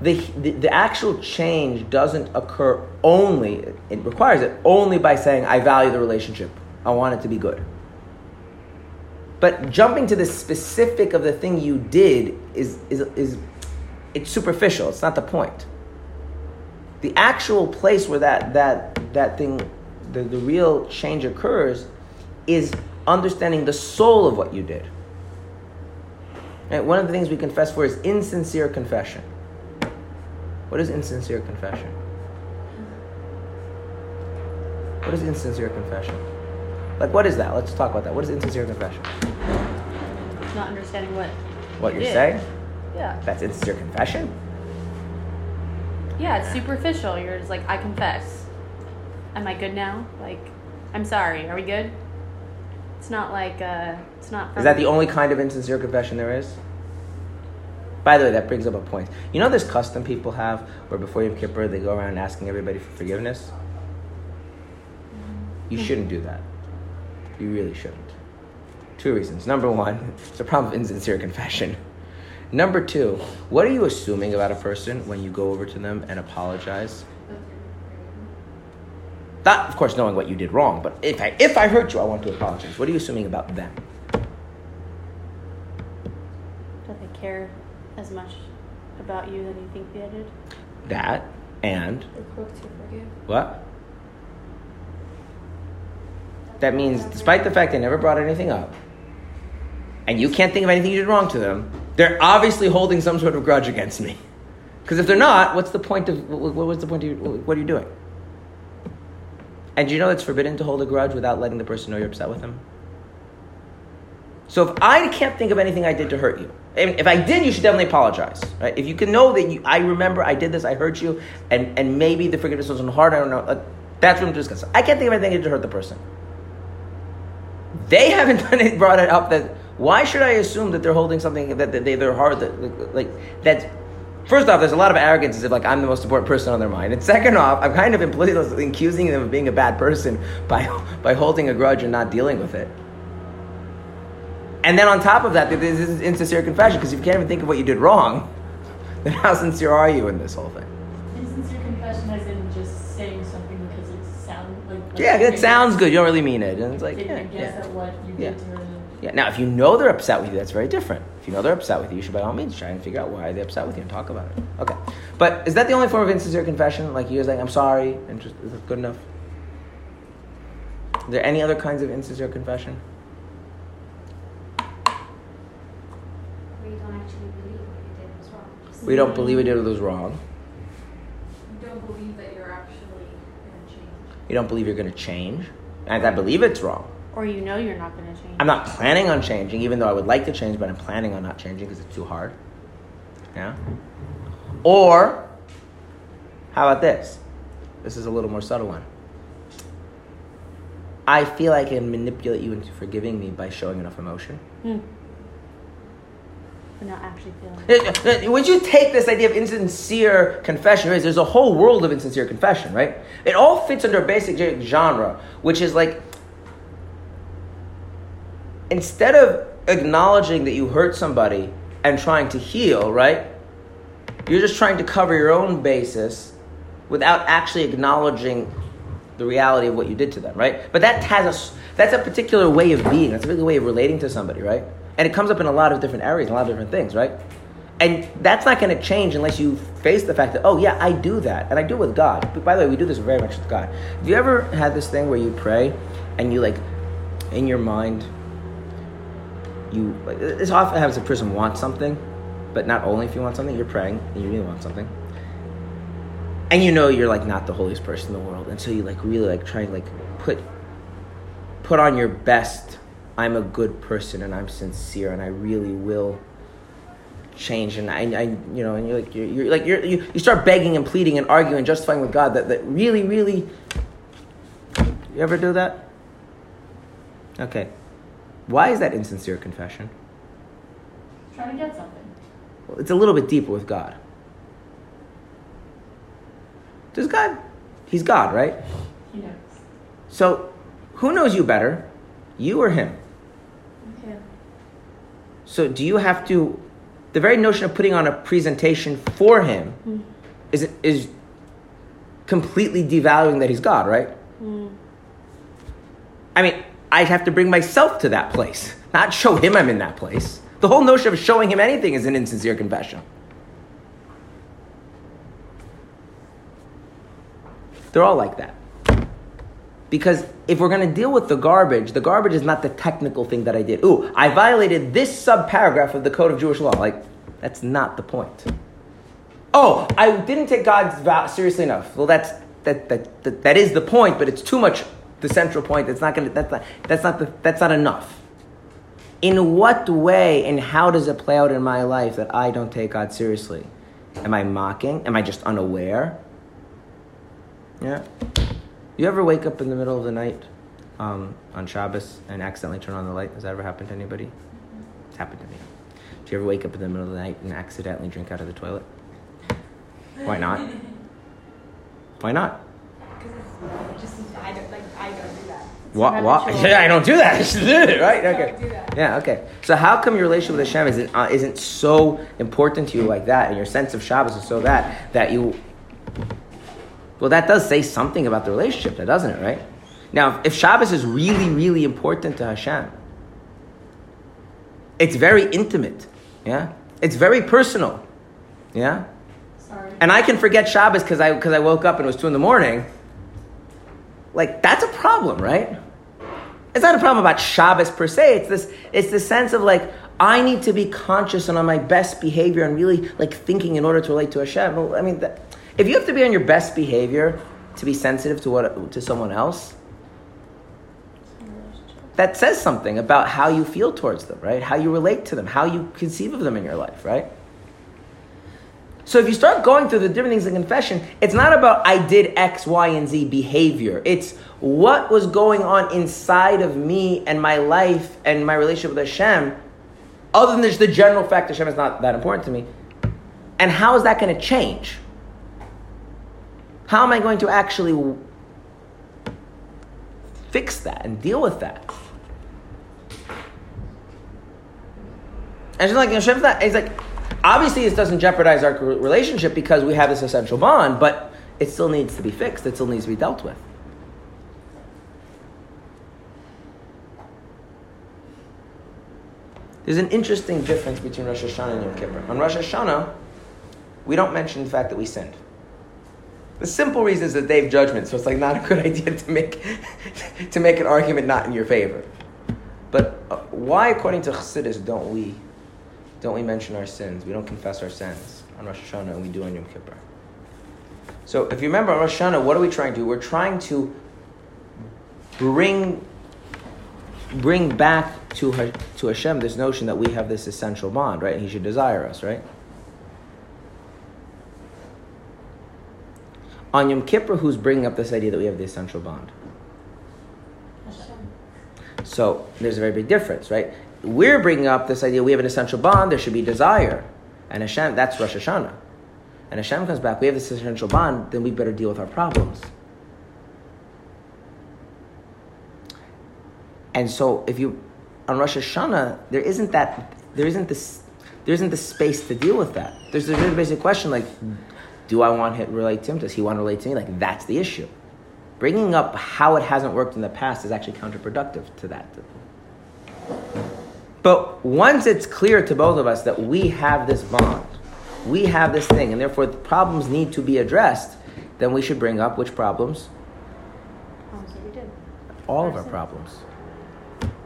the the, the actual change doesn't occur only. It requires it only by saying, "I value the relationship. I want it to be good." But jumping to the specific of the thing you did is is is. It's superficial. It's not the point. The actual place where that that that thing, the, the real change occurs, is understanding the soul of what you did. And one of the things we confess for is insincere confession. What is insincere confession? What is insincere confession? Like, what is that? Let's talk about that. What is insincere confession? Not understanding what what you're saying. Yeah. That's insincere confession? Yeah, it's superficial. You're just like, I confess. Am I good now? Like, I'm sorry. Are we good? It's not like, uh, it's not... Is that the only kind of insincere confession there is? By the way, that brings up a point. You know this custom people have where before Yom Kippur, they go around asking everybody for forgiveness? You shouldn't do that. You really shouldn't. Two reasons. Number one, it's a problem of insincere confession. Number two, what are you assuming about a person when you go over to them and apologize? Not, of course, knowing what you did wrong, but if I, if I hurt you, I want to apologize. What are you assuming about them? That they care as much about you than you think they did? That, and... They're quick to forgive. What? That means, despite the fact they never brought anything up, and you can't think of anything you did wrong to them, they're obviously holding some sort of grudge against me. Because if they're not, what's the point of, what was the point of, what are you doing? And do you know it's forbidden to hold a grudge without letting the person know you're upset with them? So if I can't think of anything I did to hurt you, if I did, you should definitely apologize, right? If you can know that you, I remember I did this, I hurt you, and, and maybe the forgiveness wasn't hard, I don't know. Uh, that's what I'm discussing. I can't think of anything I did to hurt the person. They haven't done it, brought it up that... Why should I assume that they're holding something that they they're hard that like that's first off, there's a lot of arrogance as if like I'm the most important person on their mind. And second off, I'm kind of implicitly accusing them of being a bad person by by holding a grudge and not dealing with it. And then on top of that, this is insincere confession because if you can't even think of what you did wrong, then how sincere are you in this whole thing? Insincere confession as in just saying something because it sounds like, like yeah, it sounds good. You don't really mean it, and it's like yeah, guess yeah. At what you did yeah. to Yeah. Now, if you know they're upset with you, that's very different. If you know they're upset with you, you should by all means try and figure out why are they upset with you and talk about it. Okay. But is that the only form of insincere confession? Like you're saying, I'm sorry, and just, is that good enough? Are there any other kinds of insincere confession? Where you don't actually believe what you did was wrong. We don't believe we did what was wrong. You don't believe that you're actually going to change. You don't believe you're going to change. And I believe it's wrong. Or you know you're not going to change. I'm not planning on changing, even though I would like to change, but I'm planning on not changing because it's too hard. Yeah? Or, how about this? This is a little more subtle one. I feel I can manipulate you into forgiving me by showing enough emotion. Hmm. But not actually feeling it. Would you take this idea of insincere confession? There's a whole world of insincere confession, right? It all fits under a basic genre, which is like, instead of acknowledging that you hurt somebody and trying to heal, right? You're just trying to cover your own basis without actually acknowledging the reality of what you did to them, right? But that has a, that's a particular way of being. That's a particular way of relating to somebody, right? And it comes up in a lot of different areas, a lot of different things, right? And that's not going to change unless you face the fact that, oh, yeah, I do that. And I do it with God. But by the way, we do this very much with God. Have you ever had this thing where you pray and you like, in your mind... you, like, it's often happens if a person wants something, but not only if you want something, you're praying and you really want something. And you know you're, like, not the holiest person in the world. And so you, like, really, like, try and, like, put put on your best, I'm a good person and I'm sincere and I really will change. And I, I you know, and you're, like, you're, you're like you're, you you start begging and pleading and arguing and justifying with God that, that really, really, you ever do that? Okay. Why is that insincere confession? Trying to get something. Well, it's a little bit deeper with God. Does God? He's God, right? He knows. So, who knows you better? You or him? Him. Okay. So, do you have to... The very notion of putting on a presentation for him mm. is is completely devaluing that he's God, right? Mm. I mean, I have to bring myself to that place, not show him I'm in that place. The whole notion of showing him anything is an insincere confession. They're all like that. Because if we're going to deal with the garbage, the garbage is not the technical thing that I did. Ooh, I violated this subparagraph of the Code of Jewish Law. Like, that's not the point. Oh, I didn't take God's vow seriously enough. Well, that's that that that, that is the point, but it's too much the central point. That's not going to that's not that's not the, that's not enough. In what way and how does it play out in my life that I don't take God seriously? Am I mocking? Am I just unaware? Yeah. You ever wake up in the middle of the night um, on Shabbos and accidentally turn on the light? Has that ever happened to anybody? It's happened to me. Do you ever wake up in the middle of the night and accidentally drink out of the toilet? Why not? Why not? Because it's just, I don't, like, I don't do that. It's what? What? Yeah, I don't do that. I should do it, right? Okay. I do that. Yeah, okay. So how come your relationship with Hashem isn't, uh, isn't so important to you like that, and your sense of Shabbos is so that, that you... Well, that does say something about the relationship, doesn't it, right? Now, if Shabbos is really, really important to Hashem, it's very intimate, yeah? It's very personal, yeah? Sorry. And I can forget Shabbos because I, because I woke up and it was two in the morning. Like, that's a problem, right? It's not a problem about Shabbos per se. It's this, it's the sense of, like, I need to be conscious and on my best behavior and really, like, thinking in order to relate to Hashem. Well, I mean... that. If you have to be on your best behavior to be sensitive to what to someone else, that says something about how you feel towards them, right? How you relate to them, how you conceive of them in your life, right? So if you start going through the different things in confession, it's not about I did X, Y, and Z behavior. It's what was going on inside of me and my life and my relationship with Hashem, other than just the general fact Hashem is not that important to me. And how is that going to change? How am I going to actually fix that and deal with that? And she's like, Hashem's not, it's like, obviously this doesn't jeopardize our relationship because we have this essential bond, but it still needs to be fixed. It still needs to be dealt with. There's an interesting difference between Rosh Hashanah and Yom Kippur. On Rosh Hashanah, we don't mention the fact that we sinned. The simple reason is the day of judgment, so it's like not a good idea to make to make an argument not in your favor. But uh, why, according to Chassidus, don't we don't we mention our sins? We don't confess our sins on Rosh Hashanah, and we do on Yom Kippur. So if you remember on Rosh Hashanah, what are we trying to do? We're trying to bring bring back to ha- to Hashem this notion that we have this essential bond, right? And He should desire us, right? On Yom Kippur, who's bringing up this idea that we have the essential bond? Hashem. So there's a very big difference, right? We're bringing up this idea we have an essential bond, there should be desire. And Hashem, that's Rosh Hashanah. And Hashem comes back, we have this essential bond, then we better deal with our problems. And so if you, on Rosh Hashanah, there isn't that, there isn't this, there isn't the space to deal with that. There's a really basic question like, do I want to relate to him? Does he want to relate to me? Like, that's the issue. Bringing up how it hasn't worked in the past is actually counterproductive to that. But once it's clear to both of us that we have this bond, we have this thing, and therefore the problems need to be addressed, then we should bring up which problems? Problems that we did. All of our problems.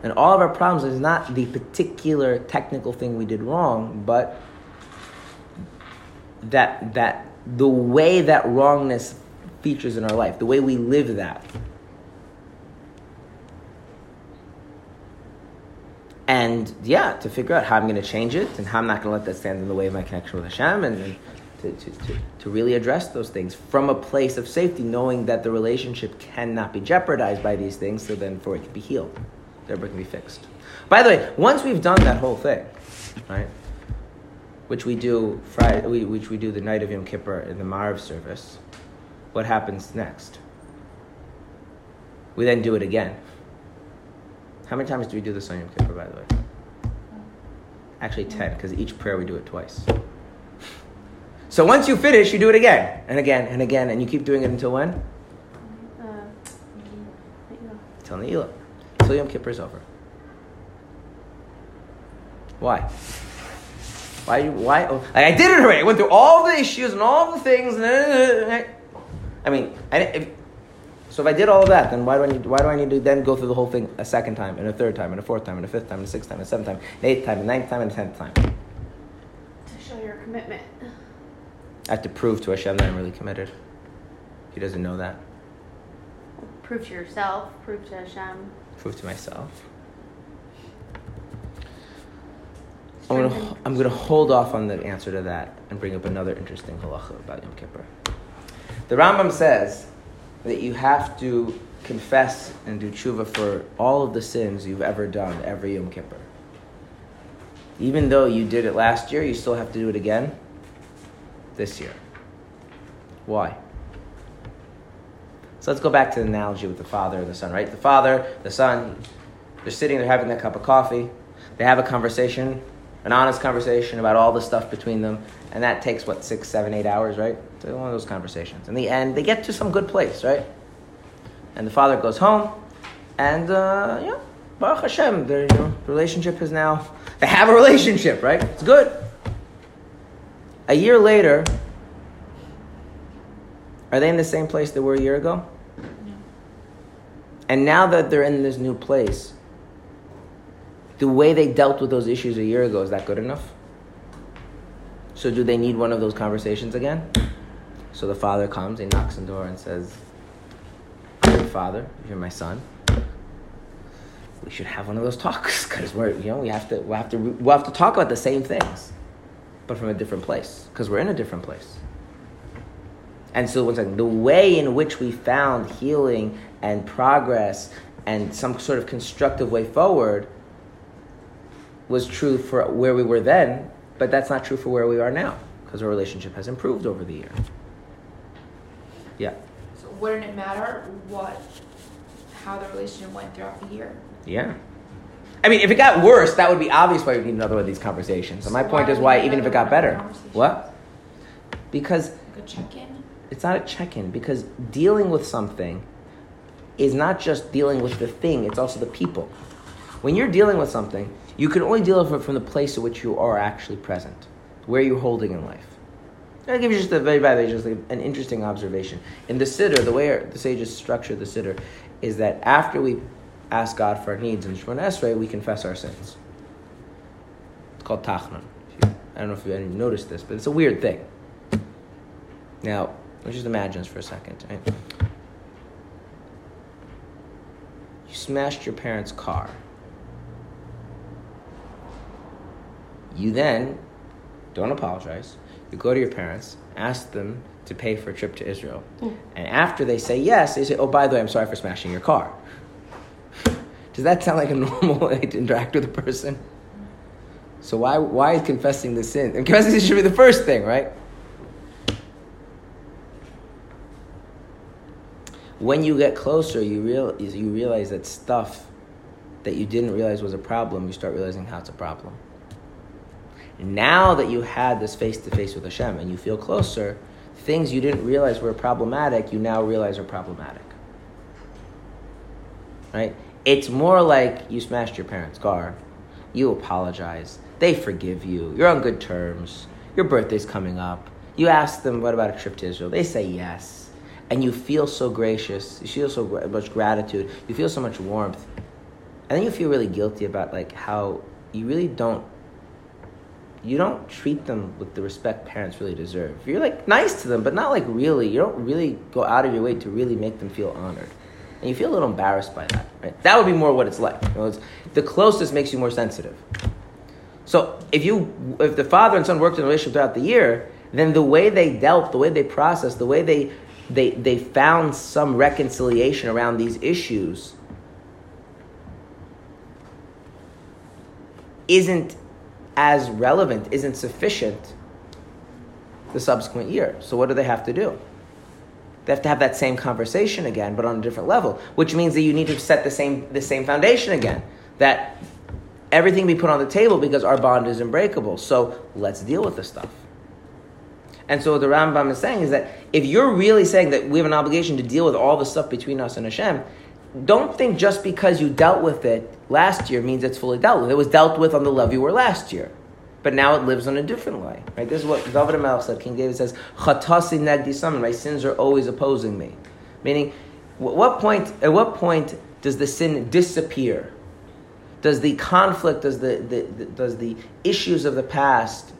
And all of our problems is not the particular technical thing we did wrong, but that that the way that wrongness features in our life, the way we live that. And yeah, to figure out how I'm going to change it and how I'm not going to let that stand in the way of my connection with Hashem, and, and to, to, to, to really address those things from a place of safety, knowing that the relationship cannot be jeopardized by these things, so then for it to be healed, therefore it can be fixed. By the way, once we've done that whole thing, right, which we do Friday, which we do the night of Yom Kippur in the Marav service, what happens next? We then do it again. How many times do we do this on Yom Kippur, by the way? Actually ten, because each prayer we do it twice. So once you finish, you do it again, and again, and again, and you keep doing it until when? Uh, until Neilah. Until Yom Kippur is over. Why? Why? Why? Oh, like I did it already. I went through all the issues and all the things. And I, I mean, I didn't... So if I did all of that, then why do I need? Why do I need to then go through the whole thing a second time, and a third time, and a fourth time, and a fifth time, and a sixth time, and a seventh time, and eighth time, and ninth time, and tenth time? To show your commitment. I have to prove to Hashem that I'm really committed. He doesn't know that. Well, prove to yourself. Prove to Hashem. Prove to myself. I'm gonna, I'm gonna hold off on the answer to that and bring up another interesting halacha about Yom Kippur. The Rambam says that you have to confess and do tshuva for all of the sins you've ever done every Yom Kippur. Even though you did it last year, you still have to do it again this year. Why? So let's go back to the analogy with the father and the son, right? The father, the son, they're sitting there having that cup of coffee. They have a conversation, an honest conversation about all the stuff between them. And that takes, what, six, seven, eight hours, right? So one of those conversations. In the end, they get to some good place, right? And the father goes home, and, uh, yeah, Baruch Hashem, their, you know, relationship is now, they have a relationship, right? It's good. A year later, are they in the same place they were a year ago? No. And now that they're in this new place, the way they dealt with those issues a year ago, is that good enough? So do they need one of those conversations again? So the father comes, he knocks on the door and says, "You're your father, you're my son. We should have one of those talks because we're, you know, we have to, we we'll have to, we'll have to talk about the same things, but from a different place because we're in a different place." And so once again, the way in which we found healing and progress and some sort of constructive way forward was true for where we were then. But that's not true for where we are now, because our relationship has improved over the year. Yeah. So wouldn't it matter what, how the relationship went throughout the year? Yeah. I mean, if it got worse, that would be obvious why we need another one of these conversations. So my so point why is why, even if it got better. What? Because... Like a check-in? It's not a check-in, because dealing with something is not just dealing with the thing, it's also the people. When you're dealing with something, you can only deal with it from the place at which you are actually present, where you're holding in life. I'll give you just a very, very, just like an interesting observation. In the Siddur, the way the sages structure the Siddur is that after we ask God for our needs in Shmon Esrei, we confess our sins. It's called Tachanun. I don't know if you noticed this, but it's a weird thing. Now, let's just imagine this for a second. Right? You smashed your parents' car. You then don't apologize. You go to your parents, ask them to pay for a trip to Israel. Mm. And after they say yes, they say, "Oh, by the way, I'm sorry for smashing your car." Does that sound like a normal way to interact with a person? So why why is confessing the sin? And confessing the sin should be the first thing, right? When you get closer, you real you realize that stuff that you didn't realize was a problem, you start realizing how it's a problem. Now that you had this face-to-face with Hashem and you feel closer, things you didn't realize were problematic, you now realize are problematic. Right? It's more like you smashed your parents' car, you apologize, they forgive you, you're on good terms, your birthday's coming up, you ask them, "What about a trip to Israel?" They say yes, and you feel so gracious, you feel so much gratitude, you feel so much warmth, And then you feel really guilty about like how you really don't, you don't treat them with the respect parents really deserve. You're like nice to them, but not like really. You don't really go out of your way to really make them feel honored. And you feel a little embarrassed by that, right? That would be more what it's like. You know, it's, the closeness makes you more sensitive. So if you, if the father and son worked in a relationship throughout the year, then the way they dealt, the way they processed, the way they they they found some reconciliation around these issues isn't as relevant, isn't sufficient the subsequent year. So what do they have to do? They have to have that same conversation again, but on a different level, which means that you need to set the same the same foundation again, that everything be put on the table because our bond is unbreakable. So let's deal with this stuff. And so what the Rambam is saying is that if you're really saying that we have an obligation to deal with all the stuff between us and Hashem, don't think just because you dealt with it last year means it's fully dealt with. It was dealt with on the level you were last year, but now it lives on a different way. Right? This is what David HaMelech said. King David says, "Chatasi nagdi samin." My sins are always opposing me. Meaning, what point? At what point does the sin disappear? Does the conflict? Does the, the, the does the issues of the past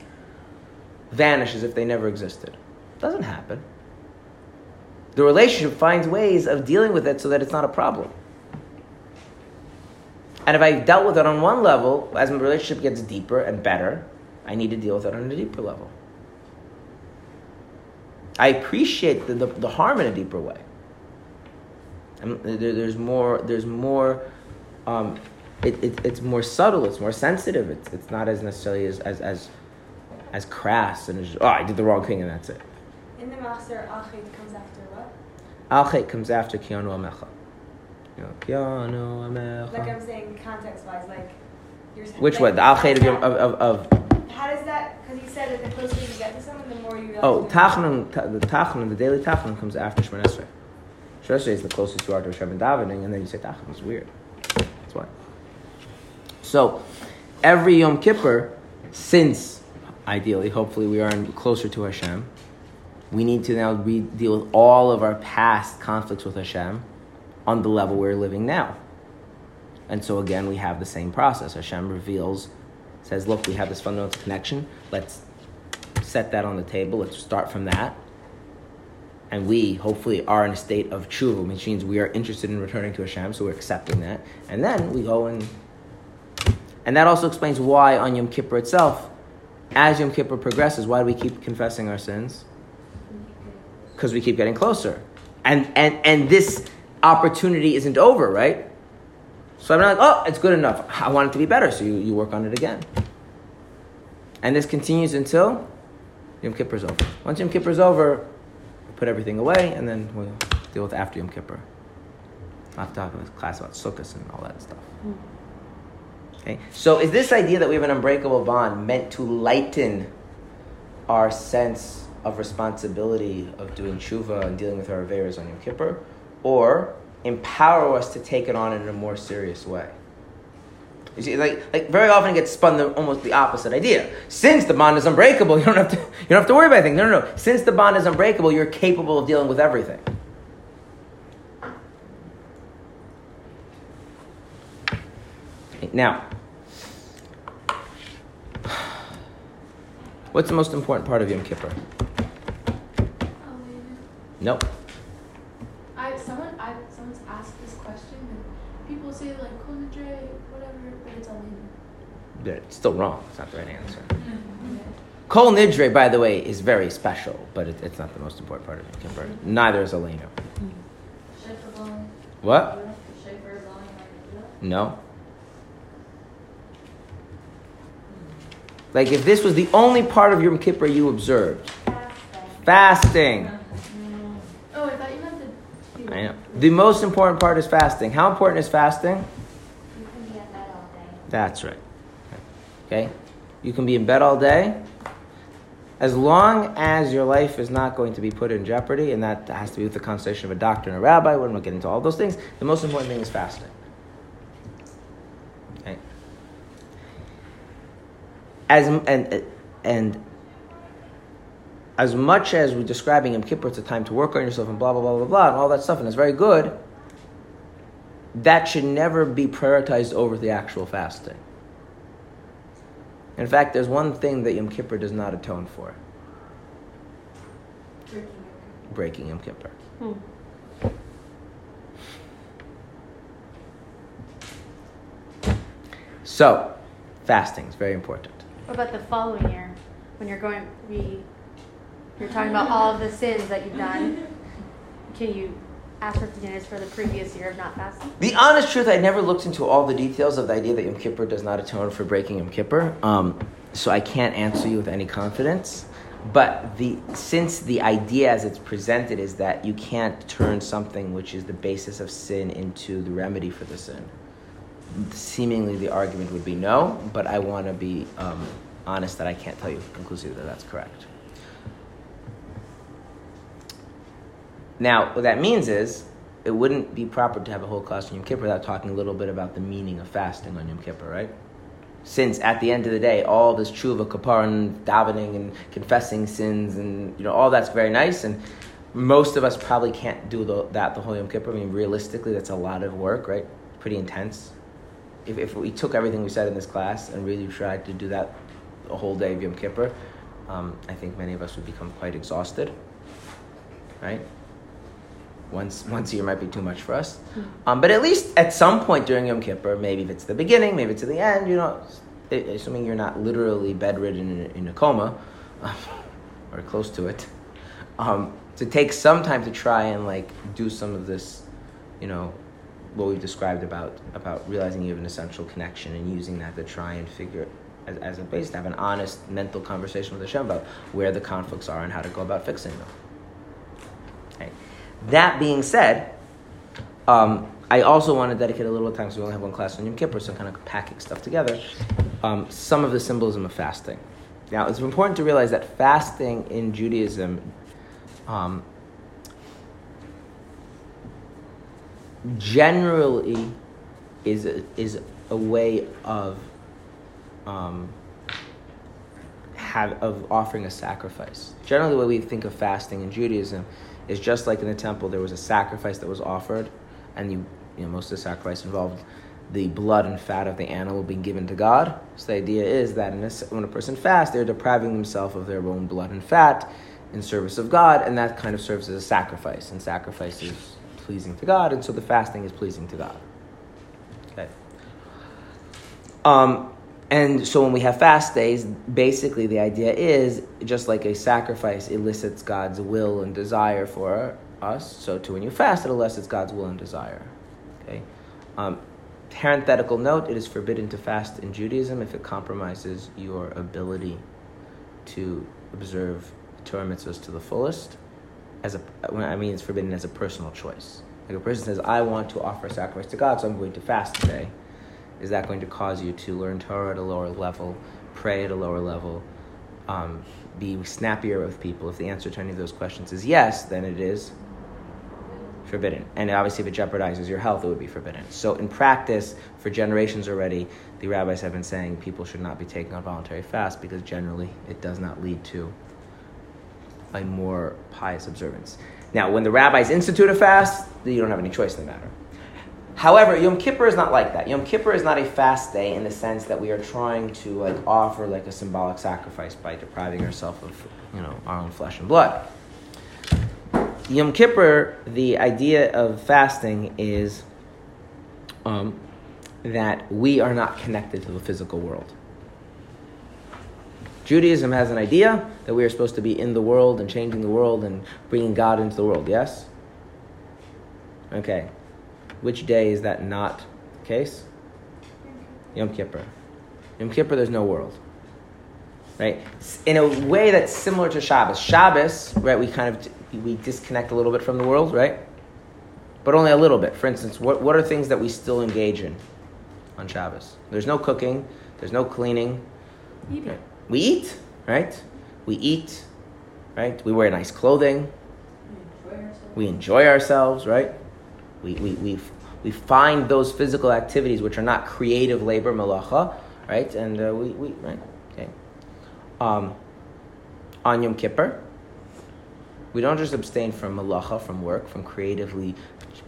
vanish as if they never existed? Doesn't happen. The relationship finds ways of dealing with it so that it's not a problem. And if I've dealt with it on one level, as my relationship gets deeper and better, I need to deal with it on a deeper level. I appreciate the, the, the harm in a deeper way. And there, there's more, there's more um, it, it, it's more subtle, it's more sensitive, it's, it's not as necessarily as, as, as as crass and as, oh, I did the wrong thing and that's it. In the machzor, Al Chait comes after what? Al Chait comes after Kiyonu Amecha. You know, Kiyonu Amecha. Like I'm saying, context-wise, like you're saying. Which like, one? The Al Chait of, of, of... How does that, because you said that the closer you get to someone, the more you realize... Oh, Tachanun, ta- the Tachanun, the daily Tachanun comes after Shmon Esrei. Shmon Esrei is the closest you are to Hashem and davening, and then you say Tachanun is weird. That's why. So, every Yom Kippur, since... ideally, hopefully we are closer to Hashem. We need to now re- deal with all of our past conflicts with Hashem on the level we're living now. And so again, we have the same process. Hashem reveals, says, look, we have this fundamental connection. Let's set that on the table. Let's start from that. And we, hopefully, are in a state of tshuva, which means we are interested in returning to Hashem, so we're accepting that. And then we go and... And that also explains why on Yom Kippur itself, as Yom Kippur progresses, why do we keep confessing our sins? Because we keep getting closer. And, and and this opportunity isn't over, right? So I'm not like, oh, it's good enough. I want it to be better. So you, you work on it again. And this continues until Yom Kippur's over. Once Yom Kippur's over, we put everything away, and then we'll deal with after Yom Kippur. I'll have to talk in this class about Sukkos and all that stuff. Mm. Okay. So is this idea that we have an unbreakable bond meant to lighten our sense of responsibility of doing tshuva and dealing with our averias on Yom Kippur, or empower us to take it on in a more serious way? You see, like, like very often it gets spun the, almost the opposite idea. Since the bond is unbreakable, you don't have to you don't have to worry about anything. No, no, no. Since the bond is unbreakable, you're capable of dealing with everything. Now, what's the most important part of Yom Kippur? Aleinu. Nope. I someone I someone's asked this question and people say like Kol Nidre, whatever, but it's Aleinu. Yeah, it's still wrong. It's not the right answer. Mm-hmm. Kol Nidre, by the way, is very special, but it, it's not the most important part of Yom Kippur. Mm-hmm. Neither is Aleinu. Mm-hmm. Shacharavon. What? Shacharavon, no. Like, if this was the only part of Yom Kippur you observed. Fasting. Fasting. Oh, I thought you meant the... I know. The most important part is fasting. How important is fasting? You can be in bed all day. That's right. Okay? You can be in bed all day. As long as your life is not going to be put in jeopardy, and that has to be with the consultation of a doctor and a rabbi, we're not getting into all those things, the most important thing is fasting. As and and as much as we're describing Yom Kippur, it's a time to work on yourself and blah, blah, blah, blah, blah, and all that stuff, and it's very good, that should never be prioritized over the actual fasting. In fact, there's one thing that Yom Kippur does not atone for. Breaking, Breaking Yom Kippur. Hmm. So, fasting is very important. What about the following year? When you're going, we, you're talking about all of the sins that you've done. Can you ask for forgiveness for the previous year of not fasting? The honest truth, I never looked into all the details of the idea that Yom Kippur does not atone for breaking Yom Kippur. Um, so I can't answer you with any confidence. But the since the idea as it's presented is that you can't turn something which is the basis of sin into the remedy for the sin, seemingly the argument would be no, but I want to be um, honest that I can't tell you conclusively that that's correct. Now, what that means is it wouldn't be proper to have a whole class on Yom Kippur without talking a little bit about the meaning of fasting on Yom Kippur, right? Since at the end of the day, all this tshuva, kapara, and davening, and confessing sins, and you know all that's very nice, and most of us probably can't do the, that the whole Yom Kippur. I mean, realistically, that's a lot of work, right? Pretty intense. If, if we took everything we said in this class and really tried to do that the whole day of Yom Kippur, um, I think many of us would become quite exhausted, right? Once once a year might be too much for us. Um, but at least at some point during Yom Kippur, maybe if it's the beginning, maybe it's at the end, you know, assuming you're not literally bedridden in a, in a coma um, or close to it, um, to take some time to try and like do some of this, you know, what we've described about about realizing you have an essential connection and using that to try and figure as, as a base to have an honest mental conversation with Hashem about where the conflicts are and how to go about fixing them. Right. That being said, um, I also want to dedicate a little time, so we only have one class on Yom Kippur, so I'm kind of packing stuff together, um, some of the symbolism of fasting. Now, it's important to realize that fasting in Judaism um, generally is a, is a way of um, have of offering a sacrifice. Generally, the way we think of fasting in Judaism is just like in the temple, there was a sacrifice that was offered, and you, you know, most of the sacrifice involved the blood and fat of the animal being given to God. So the idea is that in a, when a person fasts, they're depriving themselves of their own blood and fat in service of God, and that kind of serves as a sacrifice, and sacrifice is pleasing to God, and so the fasting is pleasing to God. Okay. Um, and so when we have fast days, basically the idea is, just like a sacrifice elicits God's will and desire for us, so too when you fast, it elicits God's will and desire. Okay. Um, parenthetical note, it is forbidden to fast in Judaism if it compromises your ability to observe Torah mitzvahs to the fullest. As a, I mean, it's forbidden as a personal choice. Like a person says, I want to offer sacrifice to God, so I'm going to fast today. Is that going to cause you to learn Torah at a lower level, pray at a lower level, um, be snappier with people? If the answer to any of those questions is yes, then it is forbidden. And obviously if it jeopardizes your health, it would be forbidden. So in practice, for generations already, the rabbis have been saying people should not be taking on voluntary fast because generally it does not lead to a more pious observance. Now, when the rabbis institute a fast, you don't have any choice in the matter. However, Yom Kippur is not like that. Yom Kippur is not a fast day in the sense that we are trying to like offer like a symbolic sacrifice by depriving ourselves of, you know, our own flesh and blood. Yom Kippur, the idea of fasting is um, that we are not connected to the physical world. Judaism has an idea that we are supposed to be in the world and changing the world and bringing God into the world, yes? Okay. Which day is that not the case? Yom Kippur. Yom Kippur, there's no world. Right? In a way that's similar to Shabbos. Shabbos, right, we kind of, we disconnect a little bit from the world, right? But only a little bit. For instance, what, what are things that we still engage in on Shabbos? There's no cooking. There's no cleaning. Eating. Right? We eat, right? We eat, right? We wear nice clothing. We enjoy ourselves, we enjoy ourselves right? We we we we find those physical activities which are not creative labor, malacha, right? And uh, we we right okay. Um, on Yom Kippur, We don't just abstain from malacha, from work, from creatively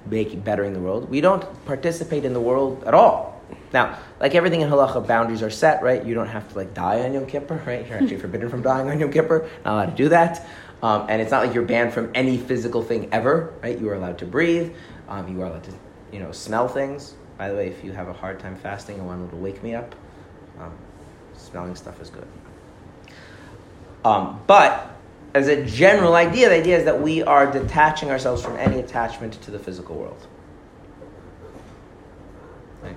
making, bettering the world. We don't participate in the world at all. Now, like everything in halacha, boundaries are set, right? You don't have to like die on Yom Kippur, right? You're actually forbidden from dying on Yom Kippur. Not allowed to do that. Um, and it's not like you're banned from any physical thing ever, right? You are allowed to breathe. Um, you are allowed to, you know, smell things. By the way, if you have a hard time fasting and want to wake me up, um, smelling stuff is good. Um, but as a general idea, the idea is that we are detaching ourselves from any attachment to the physical world. Right.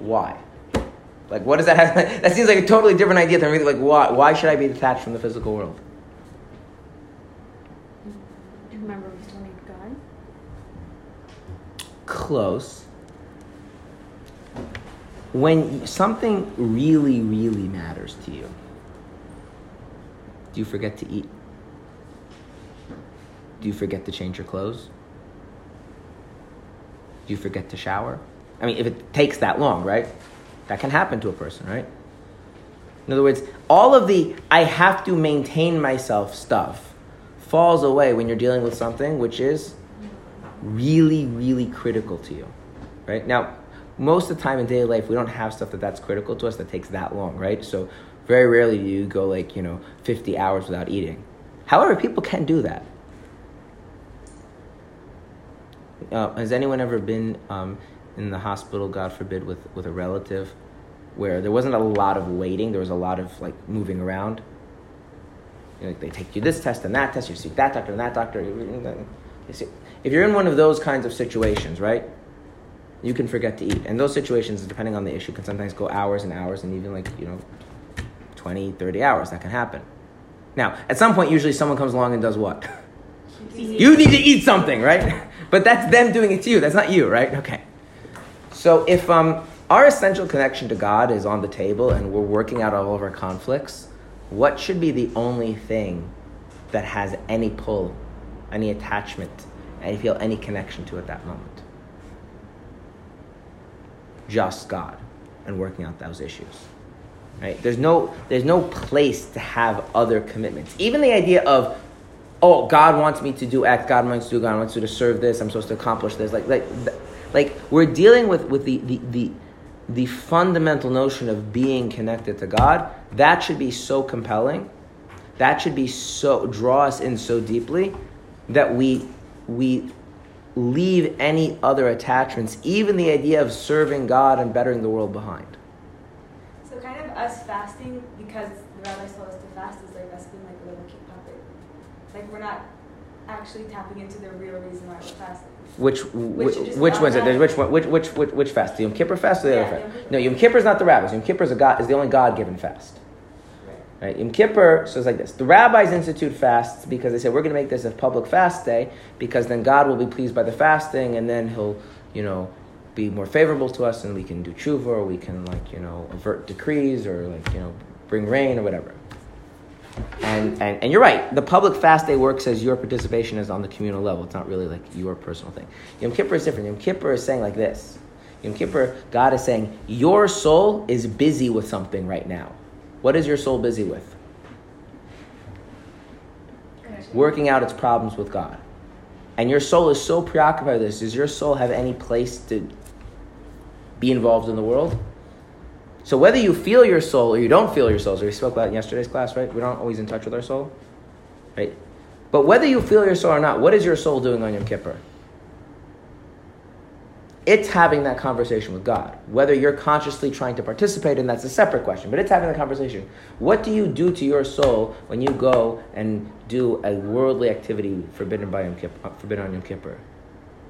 Why? Like, what does that have? That seems like a totally different idea than really like why. Why should I be detached from the physical world? Remember, we still need God. Close. When something really, really matters to you, do you forget to eat? Do you forget to change your clothes? Do you forget to shower? I mean, if it takes that long, right? That can happen to a person, right? In other words, all of the I have to maintain myself stuff falls away when you're dealing with something which is really, really critical to you, right? Now, most of the time in daily life, we don't have stuff that that's critical to us that takes that long, right? So very rarely do you go like, you know, fifty hours without eating. However, people can do that. Uh, has anyone ever been um, in the hospital, God forbid, with, with a relative where there wasn't a lot of waiting, there was a lot of like moving around? You know, like they take you this test and that test, you see that doctor and that doctor. If you're in one of those kinds of situations, right? You can forget to eat. And those situations, depending on the issue, can sometimes go hours and hours and even like, you know, twenty, thirty hours. That can happen. Now, at some point, usually someone comes along and does what? You need to eat something, right? But that's them doing it to you. That's not you, right? Okay. So if um, our essential connection to God is on the table and we're working out all of our conflicts, what should be the only thing that has any pull, any attachment, and you feel any connection to at that moment? Just God and working out those issues, right? There's no there's no place to have other commitments. Even the idea of, oh, God wants me to do X, God wants to do, God wants you to serve this, I'm supposed to accomplish this. Like like like we're dealing with, with the, the, the, the fundamental notion of being connected to God. That should be so compelling. That should be so, draw us in so deeply that we we. leave any other attachments, even the idea of serving God and bettering the world, behind. So kind of us fasting, because the rabbis told us to fast, is like us being like a little kid puppet. Like we're not actually tapping into the real reason why we're fasting. Which which which one's it? Which one? Which which which which fast? The Yom Kippur fast or the yeah, other fast? Yom no, Yom Kippur is not the rabbis. Yom Kippur is a God is the only God given fast. Right. Yom Kippur, so it's like this. The rabbis institute fasts because they say, we're going to make this a public fast day because then God will be pleased by the fasting and then he'll, you know, be more favorable to us and we can do tshuva or we can, like, you know, avert decrees or, like, you know, bring rain or whatever. And, and, and you're right. The public fast day works as your participation is on the communal level. It's not really, like, your personal thing. Yom Kippur is different. Yom Kippur is saying like this. Yom Kippur, God is saying, your soul is busy with something right now. What is your soul busy with? Working out its problems with God. And your soul is so preoccupied with this. Does your soul have any place to be involved in the world? So whether you feel your soul or you don't feel your soul, so we spoke about it in yesterday's class, right? We're not always in touch with our soul, right? But whether you feel your soul or not, what is your soul doing on Yom Kippur? It's having that conversation with God. Whether you're consciously trying to participate in that's a separate question, but it's having the conversation. What do you do to your soul when you go and do a worldly activity forbidden by Yom Kippur, forbidden on Yom Kippur?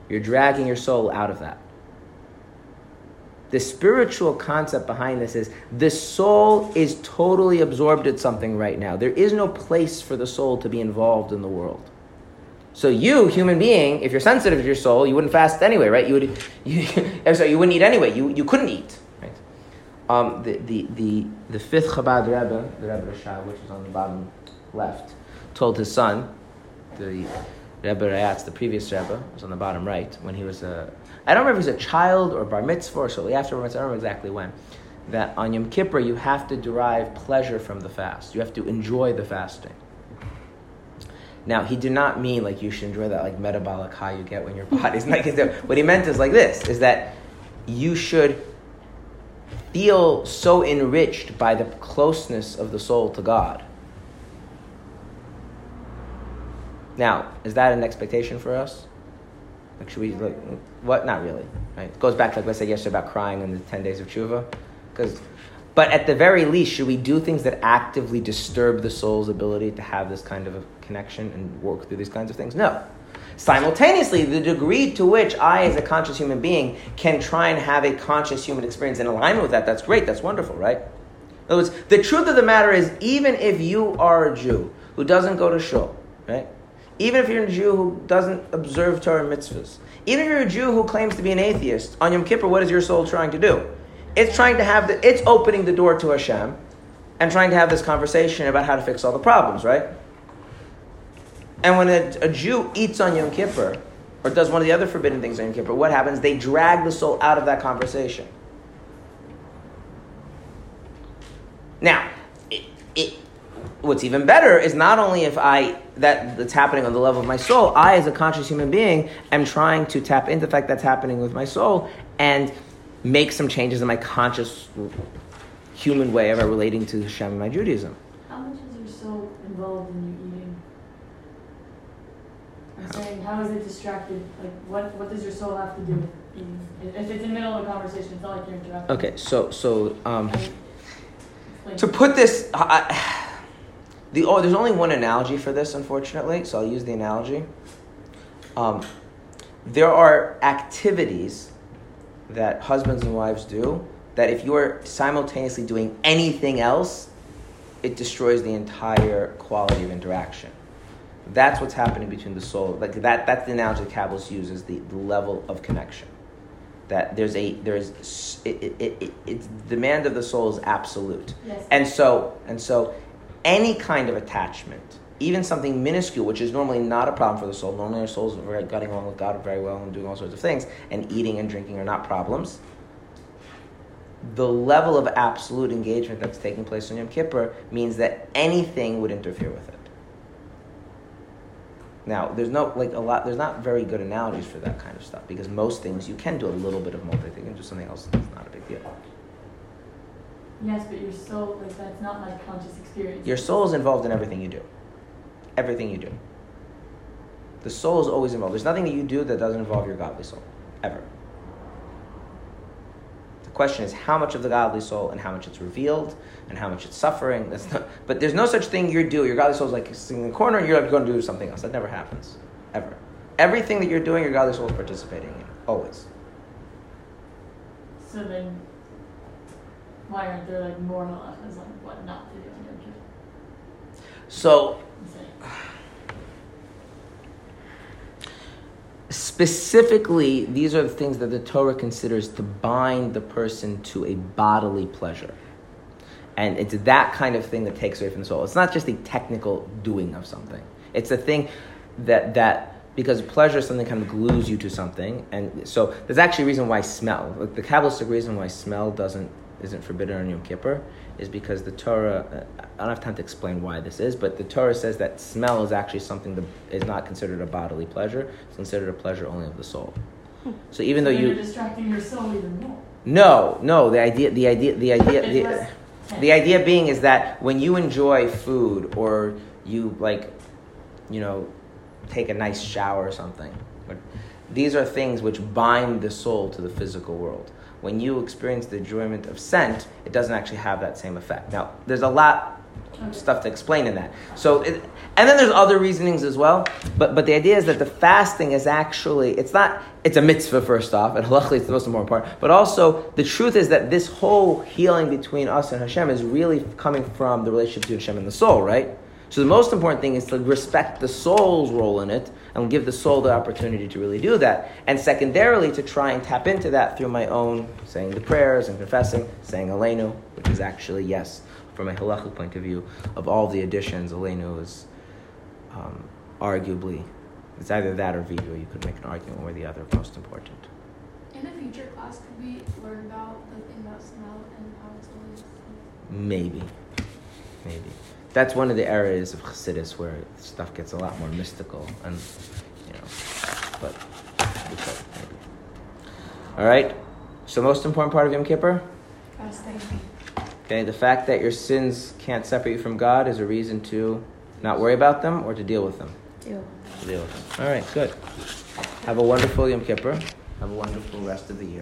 You're dragging your soul out of that. The spiritual concept behind this is the soul is totally absorbed in something right now. There is no place for the soul to be involved in the world. So you, human being, if you're sensitive to your soul, you wouldn't fast anyway, right? You would, you, sorry, you wouldn't eat anyway. You you couldn't eat, right? Um, the, the the the fifth Chabad Rebbe, the Rebbe Rashab, which is on the bottom left, told his son, the Rebbe Rayatz, the previous Rebbe, was on the bottom right when he was a, I don't remember if he was a child or bar mitzvah or shortly after bar mitzvah, I don't remember exactly when, that on Yom Kippur you have to derive pleasure from the fast. You have to enjoy the fasting. Now, he did not mean like you should enjoy that like metabolic high you get when your body's not. What he meant is like this, is that you should feel so enriched by the closeness of the soul to God. Now, is that an expectation for us? Like, should we, like, what? Not really, right? It goes back to, like, let's say yesterday about crying in the ten days of tshuva. Because, but at the very least, should we do things that actively disturb the soul's ability to have this kind of a connection and work through these kinds of things? No. Simultaneously, the degree to which I, as a conscious human being, can try and have a conscious human experience in alignment with that, that's great, that's wonderful, right? In other words, the truth of the matter is, even if you are a Jew who doesn't go to shul, right? Even if you're a Jew who doesn't observe Torah and mitzvahs, even if you're a Jew who claims to be an atheist, on Yom Kippur, what is your soul trying to do? It's trying to have the, it's opening the door to Hashem and trying to have this conversation about how to fix all the problems, right? And when a, a Jew eats on Yom Kippur or does one of the other forbidden things on Yom Kippur, what happens? They drag the soul out of that conversation. Now, it, it, what's even better is not only if I, that that's happening on the level of my soul, I as a conscious human being am trying to tap into the fact that's happening with my soul and make some changes in my conscious human way of relating to Hashem and my Judaism. How much is your soul involved in you eating? I'm saying, how is it distracted? Like, what, what does your soul have to do with eating? If it's in the middle of a conversation, it's not like you're interrupting. Okay, so, so um, to put this, I, the oh, there's only one analogy for this, unfortunately, so I'll use the analogy. Um, there are activities that husbands and wives do, that if you're simultaneously doing anything else, it destroys the entire quality of interaction. That's what's happening between the soul. Like that, that's the analogy that Kabbalist uses, the, the level of connection. That there's a, there's, it, it, it, it, it's demand of the soul is absolute. Yes. And so, and so any kind of attachment, even something minuscule, which is normally not a problem for the soul. Normally our souls are getting along with God very well and doing all sorts of things, and eating and drinking are not problems. The level of absolute engagement that's taking place on Yom Kippur means that anything would interfere with it. Now, there's no like a lot. There's not very good analogies for that kind of stuff, because most things you can do a little bit of multi-thinking, just something else that's not a big deal. Yes, but your soul, like, that's not like conscious experience. Your soul is involved in everything you do. Everything you do. The soul is always involved. There's nothing that you do that doesn't involve your godly soul, ever. The question is how much of the godly soul and how much it's revealed and how much it's suffering. That's not, but there's no such thing you do. Your godly soul is like sitting in the corner and you're like going to do something else. That never happens, ever. Everything that you're doing, your godly soul is participating in, always. So then, why aren't there like more halachas on what not to do in your kippur? So, specifically, these are the things that the Torah considers to bind the person to a bodily pleasure. And it's that kind of thing that takes away from the soul. It's not just the technical doing of something. It's the thing that, that because pleasure is something that kind of glues you to something. And so there's actually a reason why smell, like the Kabbalistic reason why smell doesn't isn't forbidden on Yom Kippur, is because the Torah, I don't have time to explain why this is, but the Torah says that smell is actually something that is not considered a bodily pleasure. It's considered a pleasure only of the soul. Hmm. So even so though you... you're distracting your soul even more. No, no, the idea, the idea, the idea, the, was, okay. the idea being is that when you enjoy food or you like, you know, take a nice shower or something, these are things which bind the soul to the physical world. When you experience the enjoyment of scent, it doesn't actually have that same effect. Now, there's a lot of stuff to explain in that. So, it, and then there's other reasonings as well. But but the idea is that the fasting is actually, it's not, it's a mitzvah first off, and luckily it's the most important part. But also, the truth is that this whole healing between us and Hashem is really coming from the relationship between Hashem and the soul, right? So the most important thing is to respect the soul's role in it and give the soul the opportunity to really do that. And secondarily, to try and tap into that through my own saying the prayers and confessing, saying Aleinu, which is actually, yes, from a halachic point of view, of all the additions, Aleinu is um, arguably, it's either that or Vidu. You could make an argument or the other most important. In a future class, could we learn about the thing about smell and how it's always... Maybe. Maybe. that's one of the areas of Chassidus where stuff gets a lot more mystical, and you know, but maybe. All right. So, most important part of Yom Kippur? Fasting. Okay. The fact that your sins can't separate you from God is a reason to not worry about them or to deal with them. Deal. Deal with them. All right. Good. Have a wonderful Yom Kippur. Have a wonderful rest of the year.